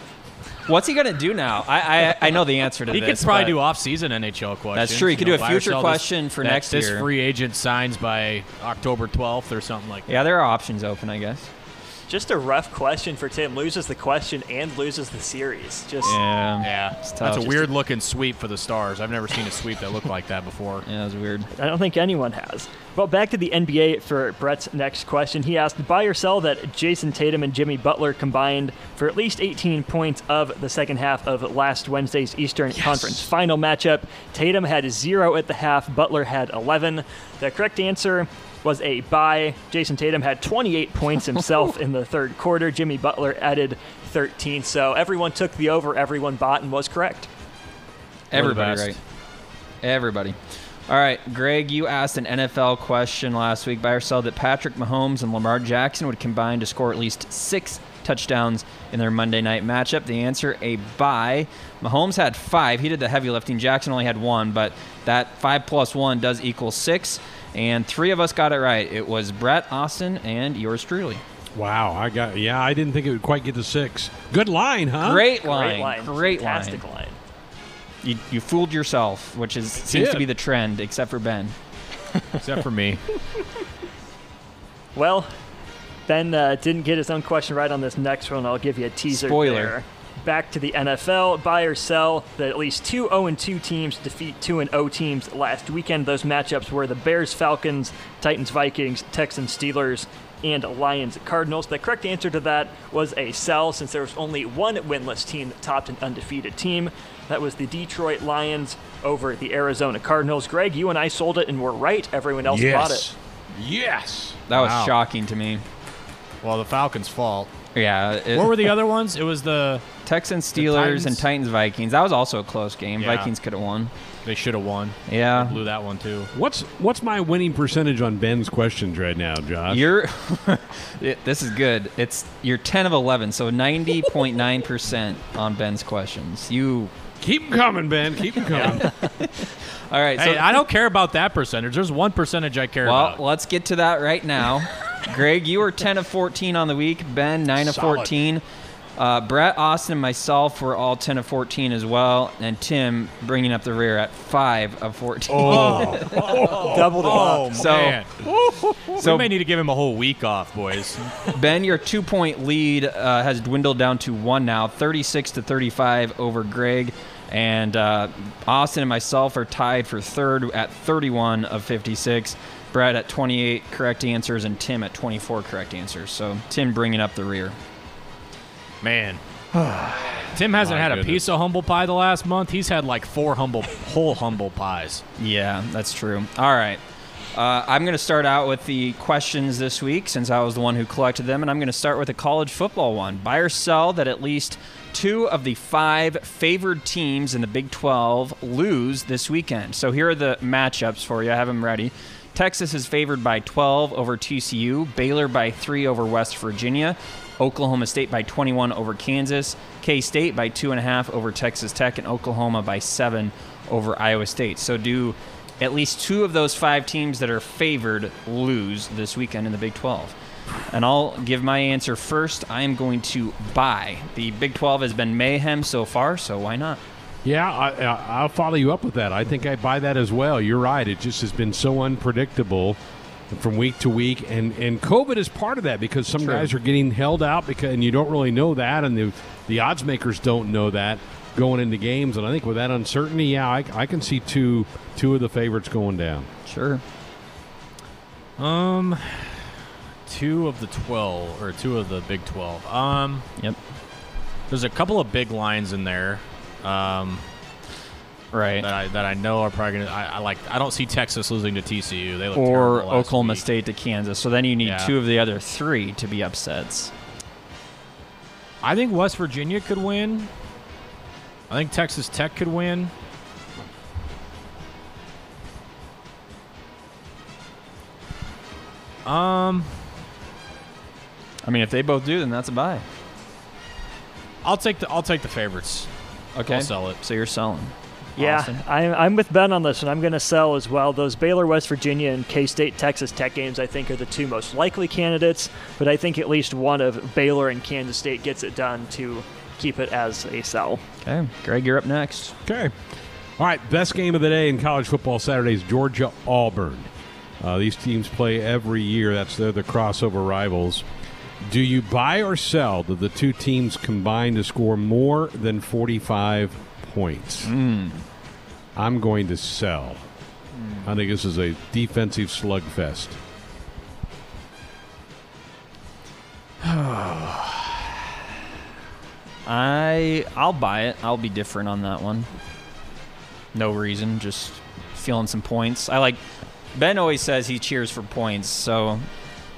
What's he going to do now? I, I I know the answer to he this. He could probably do off-season N H L questions. That's true. He could you know, do a future question this, for next this year. This free agent signs by October twelfth or something like that. Yeah, there are options open, I guess. Just a rough question for Tim. Loses the question and loses the series. Just Yeah. yeah. It's tough. That's a weird-looking sweep for the Stars. I've never seen a sweep that looked like that before. Yeah, it was weird. I don't think anyone has. Well, back to the N B A for Brett's next question. He asked, buy or sell that Jason Tatum and Jimmy Butler combined for at least eighteen points of the second half of last Wednesday's Eastern yes. Conference Final matchup. Tatum had zero at the half. Butler had eleven. The correct answer was a bye. Jason Tatum had twenty-eight points himself in the third quarter. Jimmy Butler added thirteen. So everyone took the over, everyone bought, and was correct. Everybody, right? Everybody. All right, Greg, you asked an N F L question last week by yourself that Patrick Mahomes and Lamar Jackson would combine to score at least six touchdowns in their Monday night matchup. The answer, a bye. Mahomes had five. He did the heavy lifting. Jackson only had one, but that five plus one does equal six. And three of us got it right. It was Brett, Austin, and yours truly. Wow. I got. Yeah, I didn't think it would quite get to six. Good line, huh? Great line. Great line. Great Fantastic line. line. You, you fooled yourself, which is it seems did. to be the trend, except for Ben. Except for me. Well, Ben uh, didn't get his own question right on this next one. I'll give you a teaser Spoiler. there. Back to the N F L, buy or sell that at least two oh and two teams defeat two and oh teams last weekend. Those matchups were the Bears, Falcons, Titans, Vikings, Texans, Steelers, and Lions, Cardinals. The correct answer to that was a sell, since there was only one winless team that topped an undefeated team. That was the Detroit Lions over the Arizona Cardinals. Greg, you and I sold it and were right. Everyone else yes. bought it. Yes. That wow. was shocking to me. Well, the Falcons' fault. Yeah. It, what were the other ones? It was the Texans, Steelers, the Titans. and Titans, Vikings. That was also a close game. Yeah. Vikings could have won. They should have won. Yeah. They blew that one, too. What's what's my winning percentage on Ben's questions right now, Josh? You're This is good. It's You're ten of eleven, so ninety point nine percent on Ben's questions. You Keep them coming, Ben. Keep them coming. All right. Hey, so I don't care about that percentage. There's one percentage I care well, about. Well, let's get to that right now. Greg, you were ten of fourteen on the week. Ben, nine Solid. of fourteen. Uh, Brett, Austin, and myself were all ten of fourteen as well, and Tim bringing up the rear at five of fourteen. Oh, oh doubled it up. Oh, so, man. So we may need to give him a whole week off, boys. Ben, your two-point lead uh, has dwindled down to one now, thirty-six to thirty-five over Greg. And uh, Austin and myself are tied for third at thirty-one of fifty-six. Brad at twenty-eight correct answers, and Tim at twenty-four correct answers. So Tim bringing up the rear. Man. Tim hasn't My had goodness. a piece of humble pie the last month. He's had like four humble whole humble pies. Yeah, that's true. All right. Uh, I'm going to start out with the questions this week since I was the one who collected them, and I'm going to start with a college football one. Buy or sell that at least two of the five favored teams in the Big twelve lose this weekend. So here are the matchups for you. I have them ready. Texas is favored by twelve over T C U, Baylor by three over West Virginia, Oklahoma State by twenty-one over Kansas, K-State by two and a half over Texas Tech, and Oklahoma by seven over Iowa State. So do at least two of those five teams that are favored lose this weekend in the Big twelve. And I'll give my answer first. I am going to buy. The Big twelve has been mayhem so far, so why not? Yeah, I, I'll follow you up with that. I think I buy that as well. You're right. It just has been so unpredictable from week to week. And, and COVID is part of that because some True. guys are getting held out, because, and you don't really know that, and the, the odds makers don't know that going into games. And I think with that uncertainty, yeah, I, I can see two two of the favorites going down. Sure. Um, two of the twelve, or two of the Big twelve. Um, yep. There's a couple of big lines in there. Um, right. That I, that I know are probably going to. I like. I don't see Texas losing to T C U. They look or Oklahoma week. State to Kansas. So then you need yeah. two of the other three to be upsets. I think West Virginia could win. I think Texas Tech could win. Um, I mean, if they both do, then that's a bye. I'll take the I'll take the favorites. Okay. I'll sell it. So you're selling. Yeah, I'm, I'm with Ben on this, and I'm going to sell as well. Those Baylor, West Virginia, and K-State, Texas Tech games, I think, are the two most likely candidates. But I think at least one of Baylor and Kansas State gets it done to keep it as a sell. Okay. Greg, you're up next. Okay. All right. Best game of the day in college football Saturday is Georgia-Auburn. Uh, these teams play every year. That's They're the crossover rivals. Do you buy or sell that the two teams combine to score more than forty-five points? Mm. I'm going to sell. Mm. I think this is a defensive slugfest. I, I'll buy it. I'll be different on that one. No reason, just feeling some points. I like Ben always says he cheers for points, so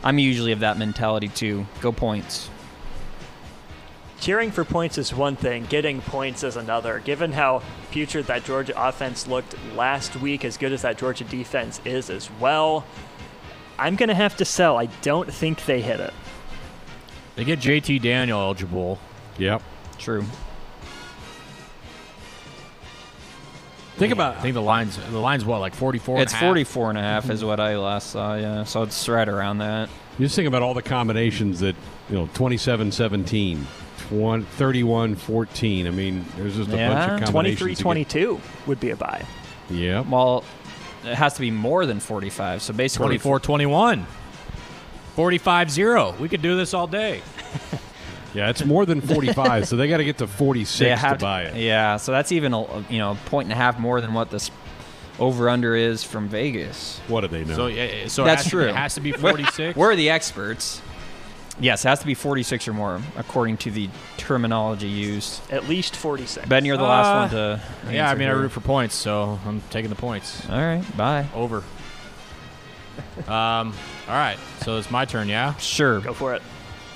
I'm usually of that mentality, too. Go points. Cheering for points is one thing. Getting points is another. Given how putrid that Georgia offense looked last week, as good as that Georgia defense is as well, I'm going to have to sell. I don't think they hit it. They get J T Daniel eligible. Yep. True. Think yeah. about. I think the line's the line's what, like forty-four. It's and a half? forty-four and a half is what I last saw. Yeah, so it's right around that. You just think about all the combinations that, you know, twenty-seven seventeen, thirty-one fourteen. I mean, there's just a yeah. bunch of combinations. twenty-three twenty-two would be a buy. Yeah. Well, it has to be more than forty-five. So basically, twenty-four twenty-one, forty-five zero. We could do this all day. Yeah, it's more than forty-five, so they got to get to forty-six to buy it. Yeah, so that's even a you know point and a half more than what this over/under is from Vegas. What do they know? So, uh, so that's it true. Be, it has to be forty-six. We're the experts. Yes, it has to be forty-six or more, according to the terminology used. At least forty-six. Ben, you're the uh, last one to answer. Yeah, I mean, here. I root for points, so I'm taking the points. All right, bye. Over. um. All right, so it's my turn, yeah? Sure. Go for it.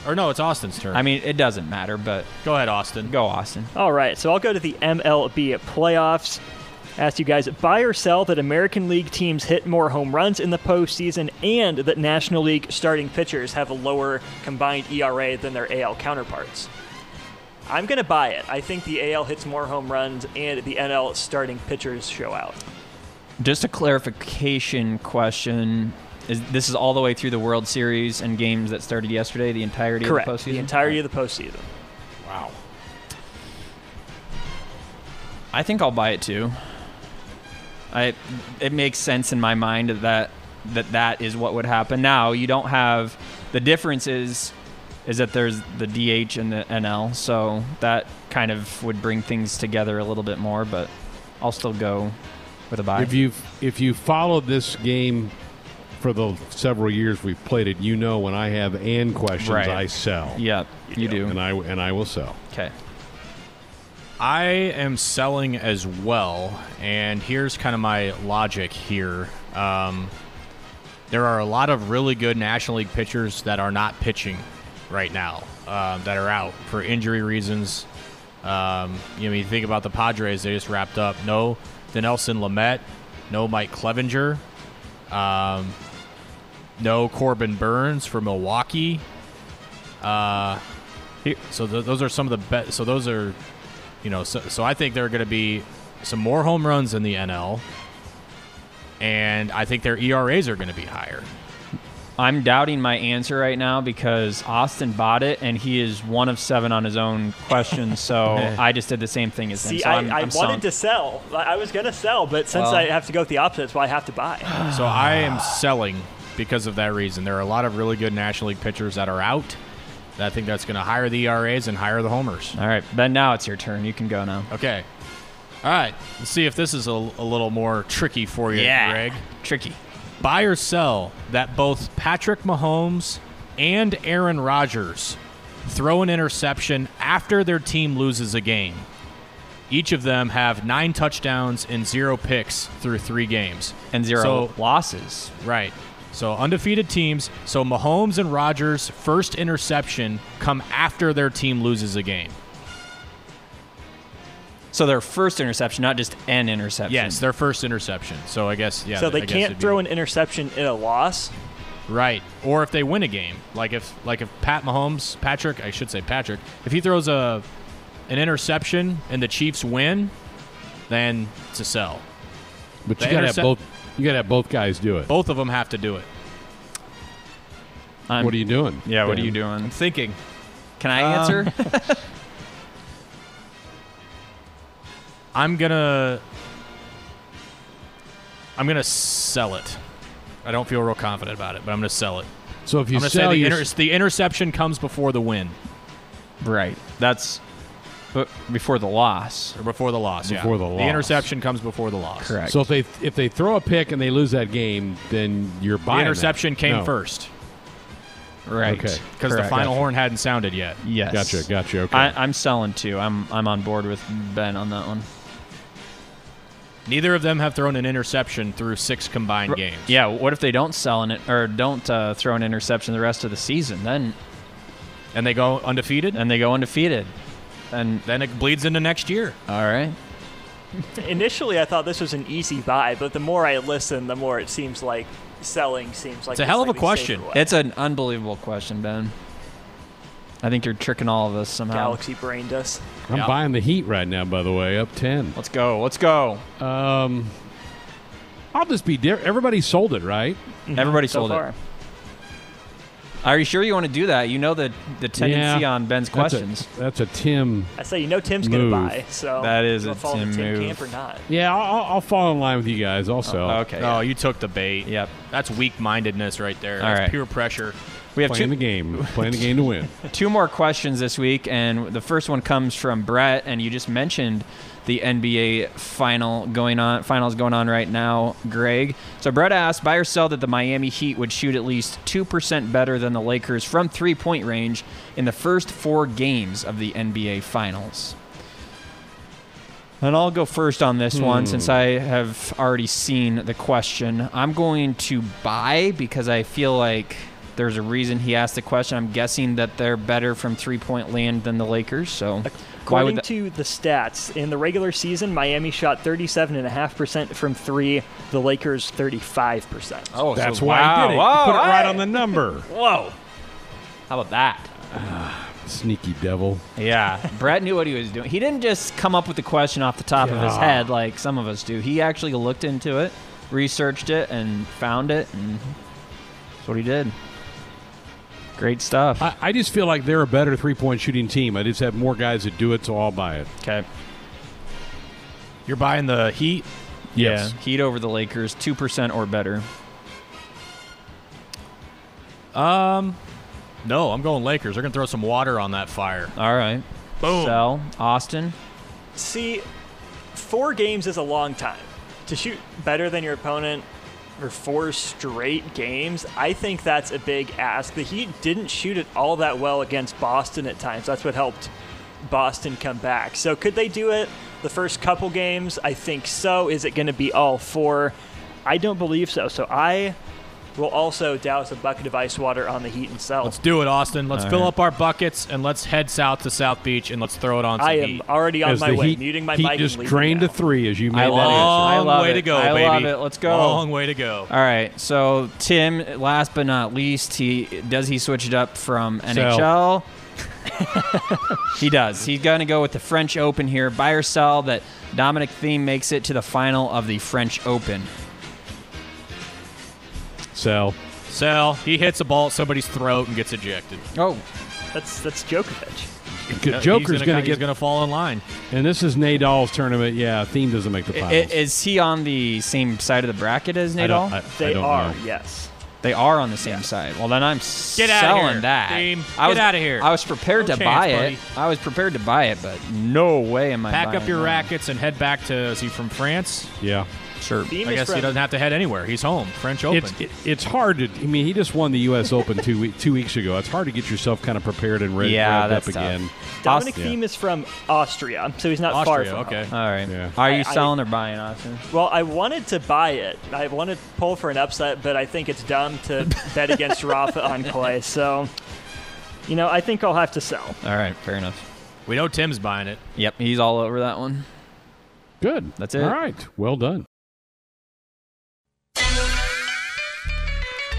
Or no, it's Austin's turn. I mean, it doesn't matter, but... Go ahead, Austin. Go, Austin. All right, so I'll go to the M L B playoffs. Ask you guys, buy or sell that American League teams hit more home runs in the postseason and that National League starting pitchers have a lower combined E R A than their A L counterparts? I'm going to buy it. I think the A L hits more home runs and the N L starting pitchers show out. Just a clarification question... Is, this is all the way through the World Series and games that started yesterday, the entirety Correct. of the postseason? Correct, the entirety of the postseason. Wow. I think I'll buy it too. I it makes sense in my mind that that that is what would happen. Now you don't have the difference is is that there's the D H and the N L, so that kind of would bring things together a little bit more. But I'll still go with a buy. If you if you followed this game for the several years we've played it, you know when I have and questions, right. I sell. Yeah, you, you know, do, and I and I will sell. Okay. I am selling as well, and here's kind of my logic here. Um, there are a lot of really good National League pitchers that are not pitching right now, uh, that are out for injury reasons. Um, you know, you think about the Padres, they just wrapped up. No Dinelson Lamet, no Mike Clevinger, um, no Corbin Burns for Milwaukee. Uh, so th- those are some of the best. So those are... You know, so, so I think there are going to be some more home runs in the N L, and I think their E R As are going to be higher. I'm doubting my answer right now because Austin bought it, and he is one of seven on his own question, so I just did the same thing as him. See, so I'm, I, I I'm wanted sunk. to sell. I was going to sell, but since well, I have to go with the opposite, that's why I have to buy. So I am selling because of that reason. There are a lot of really good National League pitchers that are out. I think that's going to higher the E R As and higher the homers. All right, Ben, now it's your turn. You can go now. Okay. All right. Let's see if this is a, a little more tricky for you, yeah. Greg. Tricky. Buy or sell that both Patrick Mahomes and Aaron Rodgers throw an interception after their team loses a game. Each of them have nine touchdowns and zero picks through three games. And zero so, losses. Right. So undefeated teams. So Mahomes and Rodgers' first interception come after their team loses a game. So their first interception, not just an interception. Yes, their first interception. So I guess, yeah. So they I can't throw an interception in a loss? Right. Or if they win a game. Like if like if Pat Mahomes, Patrick, I should say Patrick, if he throws a an interception and the Chiefs win, then it's a sell. But the you got to intercep- have both. You got to have both guys do it. Both of them have to do it. I'm, what are you doing? Yeah, what Ben? are you doing? I'm thinking. Can I um, answer? I'm going to I'm going to sell it. I don't feel real confident about it, but I'm going to sell it. So if you I'm gonna sell say the, inter- s- the interception comes before the win. Right. That's before the loss. Or before the loss, before yeah. the loss. The interception comes before the loss. Correct. So if they if they throw a pick and they lose that game, then you're buying The interception that. came no. first. Right. Okay. Because the final gotcha. horn hadn't sounded yet. Yes. Gotcha, gotcha. Okay. I, I'm selling too. I'm I'm on board with Ben on that one. Neither of them have thrown an interception through six combined R- games. Yeah, what if they don't sell an or don't uh, throw an interception the rest of the season? Then and they go undefeated? And they go undefeated. And then it bleeds into next year. All right. Initially, I thought this was an easy buy, but the more I listen, the more it seems like selling seems like it's a hell of a question. It's an unbelievable question, Ben. I think you're tricking all of us somehow. Galaxy brained us. I'm yep. buying the Heat right now, by the way, up ten. Let's go. Let's go. Um, I'll just be there. Everybody sold it, right? Mm-hmm. Everybody sold so far. it. Are you sure you want to do that? You know the, the tendency yeah, on Ben's questions. That's a, that's a Tim I say, you know Tim's going to buy. So that is a fall Tim, Tim move. Camp or not. Yeah, I'll, I'll fall in line with you guys also. Oh, okay. Oh, yeah. You took the bait. Yep. That's weak-mindedness right there. All that's right. pure pressure. We have Playing two, the game. Playing the game to win. Two more questions this week, and the first one comes from Brett, and you just mentioned the N B A final going on, finals going on right now, Greg. So Brett asked, buy or sell that the Miami Heat would shoot at least two percent better than the Lakers from three-point range in the first four games of the N B A Finals? And I'll go first on this hmm. one since I have already seen the question. I'm going to buy because I feel like there's a reason he asked the question. I'm guessing that they're better from three-point land than the Lakers, so... According to the stats, in the regular season, Miami shot thirty-seven point five percent from three, the Lakers thirty-five percent. Oh, that's so why wow. I did it. Whoa, put it right, right on the number. Whoa. How about that? Ah, sneaky devil. Yeah. Brett knew what he was doing. He didn't just come up with the question off the top yeah. of his head like some of us do. He actually looked into it, researched it, and found it, and that's what he did. Great stuff. I, I just feel like they're a better three-point shooting team. I just have more guys that do it, so I'll buy it. Okay. You're buying the Heat? Yeah. Yes. Heat over the Lakers, two percent or better. Um, no, I'm going Lakers. They're going to throw some water on that fire. All right. Boom. Sell. Austin? See, four games is a long time. To shoot better than your opponent for four straight games, I think that's a big ask. The Heat didn't shoot it all that well against Boston at times. That's what helped Boston come back. So could they do it the first couple games? I think so. Is it going to be all four? I don't believe so. So I will also douse a bucket of ice water on the Heat and sell. Let's do it, Austin. Let's all fill right. up our buckets, and let's head south to South Beach, and let's throw it on some I am heat. already on As my way. Heat, muting my heat mic just and drained a three as you made I that answer. Long way it. to go, I baby. I love it. Let's go. Long way to go. All right. So, Tim, last but not least, he does he switch it up from N H L? He does. He's going to go with the French Open here. Buy or sell that Dominic Thiem makes it to the final of the French Open. Sell. Sell. He hits a ball at somebody's throat and gets ejected. Oh. That's that's Djokovic. You know, Joker's going to get going to fall in line. And this is Nadal's tournament. Yeah, Thiem doesn't make the finals. Is he on the same side of the bracket as Nadal? I I, they I are, know. yes. They are on the same yeah. side. Well, then I'm Get selling that. Thiem. I was, Get out of here. I was prepared no to chance, buy buddy. it. I was prepared to buy it, but no way am I Pack buying up your that. rackets and head back to, is he from France? Yeah. Sure. Thiem I guess friendly. he doesn't have to head anywhere. He's home. French Open. It's, it, it's hard to, I mean, he just won the U S Open two, week, two weeks ago. It's hard to get yourself kind of prepared and ready yeah, up tough. again. Dominic Thiem yeah. is from Austria, so he's not Austria, far from okay. home. All right. Yeah. Are you I, selling I, or buying, Austin? Well, I wanted to buy it. I wanted to pull for an upset, but I think it's dumb to bet against Rafa on clay. So, you know, I think I'll have to sell. All right. Fair enough. We know Tim's buying it. Yep. He's all over that one. Good. That's it. All right. Well done.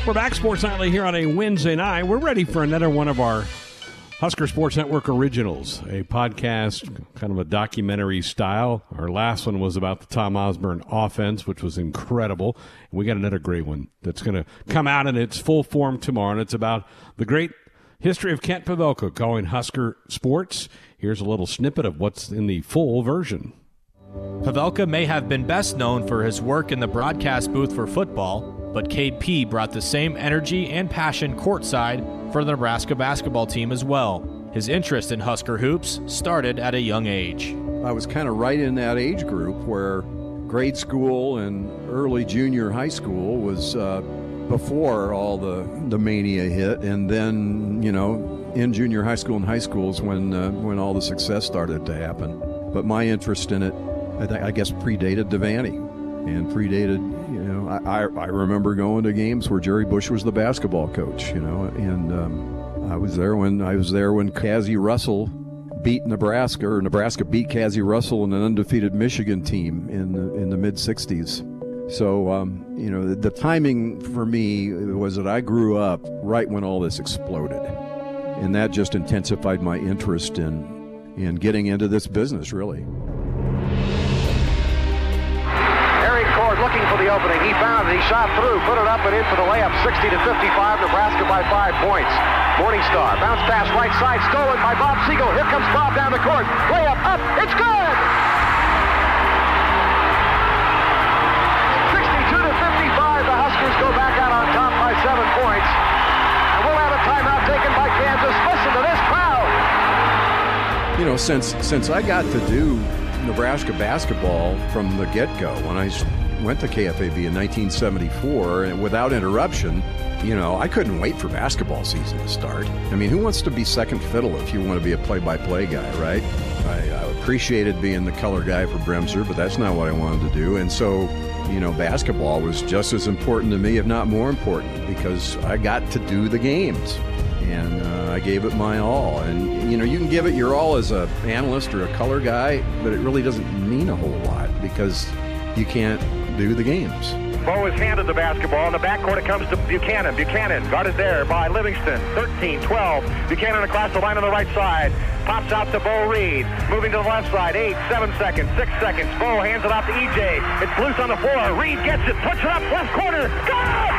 We're back, Sports Nightly, here on a Wednesday night. We're ready for another one of our Husker Sports Network originals, a podcast, kind of a documentary style. Our last one was about the Tom Osborne offense, which was incredible. And we got another great one that's going to come out in its full form tomorrow, and it's about the great history of Kent Pavelka calling Husker sports. Here's a little snippet of what's in the full version. Pavelka may have been best known for his work in the broadcast booth for football, but K P brought the same energy and passion courtside for the Nebraska basketball team as well. His interest in Husker hoops started at a young age. I was kind of right in that age group where grade school and early junior high school was uh, before all the, the mania hit, and then, you know, in junior high school and high schools when, uh, when all the success started to happen. But my interest in it, I, th- I guess, predated Devaney and predated, you know, I, I remember going to games where Jerry Bush was the basketball coach, you know, and um, I was there when I was there when Cassie Russell beat Nebraska, or Nebraska beat Cassie Russell in an undefeated Michigan team in the, in the mid sixties. So, um, you know, the, the timing for me was that I grew up right when all this exploded, and that just intensified my interest in in getting into this business, really. Looking for the opening. He found it. He shot through, put it up and in for the layup. sixty to fifty-five, Nebraska by five points. Morningstar, bounce pass right side, stolen by Bob Segal. Here comes Bob down the court. Layup up, it's good! sixty-two to fifty-five, the Huskers go back out on top by seven points. And we'll have a timeout taken by Kansas. Listen to this crowd! You know, since since I got to do Nebraska basketball from the get-go, when I went to K F A B in nineteen seventy-four, and without interruption, you know, I couldn't wait for basketball season to start. I mean, who wants to be second fiddle if you want to be a play-by-play guy, right? I, I appreciated being the color guy for Bremser, but that's not what I wanted to do. And so, you know, basketball was just as important to me, if not more important, because I got to do the games. And uh, I gave it my all. And, you know, you can give it your all as an analyst or a color guy, but it really doesn't mean a whole lot because you can't do the games. Bo is handed the basketball. In the backcourt, it comes to Buchanan. Buchanan guarded there by Livingston. thirteen, twelve. Buchanan across the line on the right side. Pops out to Bo Reed. Moving to the left side. Eight, seven seconds, six seconds. Bo hands it off to E J. It's loose on the floor. Reed gets it, puts it up left corner. Go!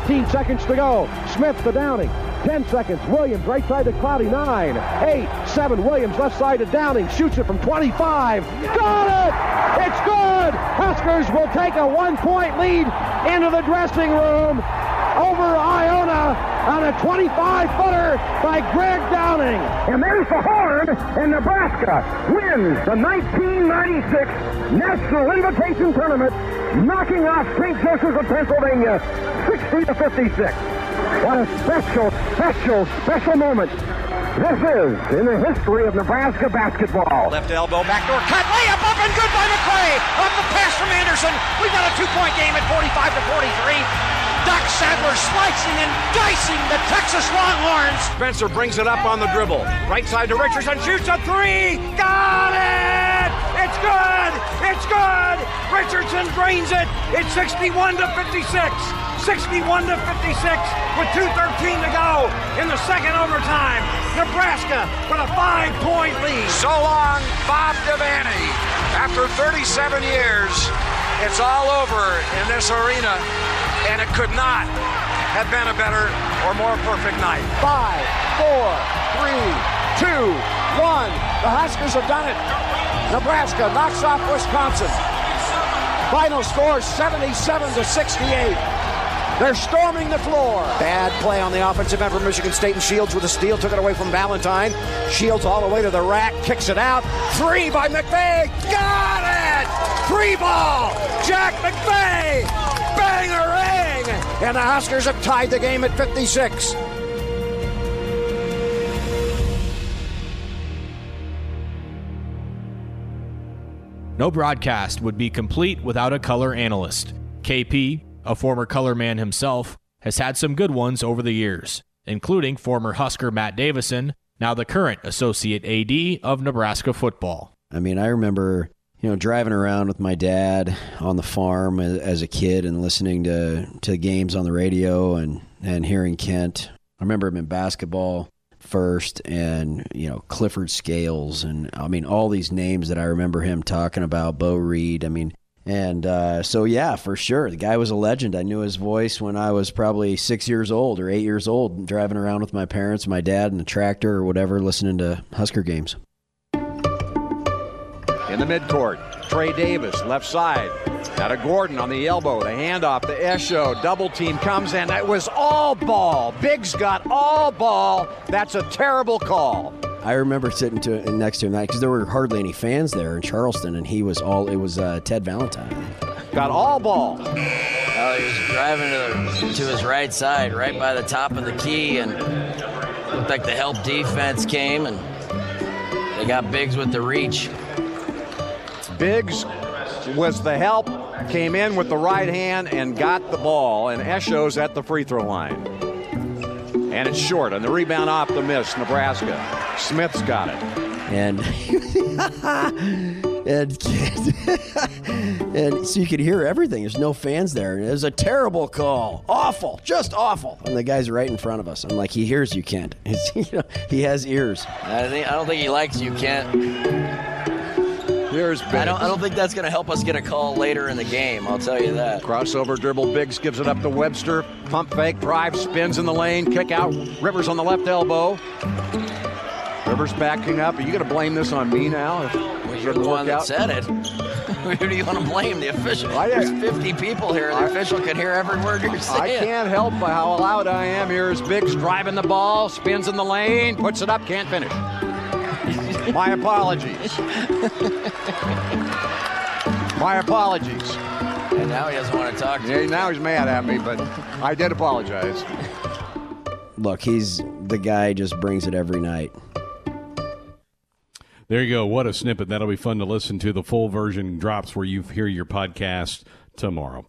thirteen seconds to go. Smith to Downing. Ten seconds. Williams right side to Cloudy. Nine, eight, seven. Williams left side to Downing. Shoots it from twenty-five. Got it! It's good! Huskers will take a one-point lead into the dressing room over Iona on a twenty-five-footer by Greg Downing. And there's the horn, and Nebraska wins the nineteen ninety-six National Invitation Tournament, knocking off Saint Joseph's of Pennsylvania sixty to fifty-six. What a special, special, special moment this is in the history of Nebraska basketball. Left elbow, backdoor cut, layup up and good by McCray. Up the pass from Anderson. We've got a two-point game at forty-five to forty-three. Doc Sadler slicing and dicing the Texas Longhorns. Spencer brings it up on the dribble. Right side to Richardson, shoots a three. Got it! It's good! It's good! Richardson drains it. It's sixty-one to fifty-six. sixty-one to fifty-six with two thirteen to go in the second overtime. Nebraska with a five-point lead. So long, Bob Devaney. After thirty-seven years, it's all over in this arena. And it could not have been a better or more perfect night. Five, four, three, two, one. The Huskers have done it. Nebraska knocks off Wisconsin. Final score seventy-seven to sixty-eight. They're storming the floor. Bad play on the offensive end for Michigan State, and Shields with a steal. Took it away from Valentine. Shields all the way to the rack. Kicks it out. Three by McVay. Got it! Three ball. Jack McVay. Bangarang! And the Huskers have tied the game at fifty-six. No broadcast would be complete without a color analyst. K P, a former color man himself, has had some good ones over the years, including former Husker Matt Davison, now the current associate A D of Nebraska football. I mean, I remember... You know, driving around with my dad on the farm as a kid and listening to, to games on the radio and, and hearing Kent. I remember him in basketball first and, you know, Clifford Scales and, I mean, all these names that I remember him talking about, Bo Reed. I mean, and uh, so, yeah, for sure. The guy was a legend. I knew his voice when I was probably six years old or eight years old, driving around with my parents, my dad in a tractor or whatever, listening to Husker games. In the midcourt, Trey Davis, left side. Now to Gordon on the elbow, the handoff to Esho. Double team comes in. That was all ball. Biggs got all ball. That's a terrible call. I remember sitting to next to him because there were hardly any fans there in Charleston, and he was all, it was uh, Ted Valentine. Got all ball. Well, he was driving to, the, to his right side, right by the top of the key, and looked like the help defense came, and they got Biggs with the reach. Biggs was the help, came in with the right hand and got the ball, and Esho's at the free throw line. And it's short, and the rebound off the miss, Nebraska. Smith's got it. And and, and so you could hear everything. There's no fans there. It was a terrible call. Awful, just awful. And the guy's right in front of us. I'm like, he hears you, Kent. You know, he has ears. I, think, I don't think he likes you, Kent. I don't, I don't think that's going to help us get a call later in the game, I'll tell you that. Crossover dribble, Biggs gives it up to Webster. Pump fake, drive, spins in the lane, kick out. Rivers on the left elbow. Rivers backing up. Are you going to blame this on me now? Well, you're the one that out? said it. Who do you want to blame? The official. There's fifty people here. The I, official can hear every word you're saying. I can't help by how loud I am. Here's Biggs driving the ball, spins in the lane, puts it up, can't finish. My apologies. My apologies. And now he doesn't want to talk to yeah, you. Now he's mad at me, but I did apologize. Look, he's the guy just brings it every night. There you go. What a snippet. That'll be fun to listen to. The full version drops where you hear your podcast tomorrow.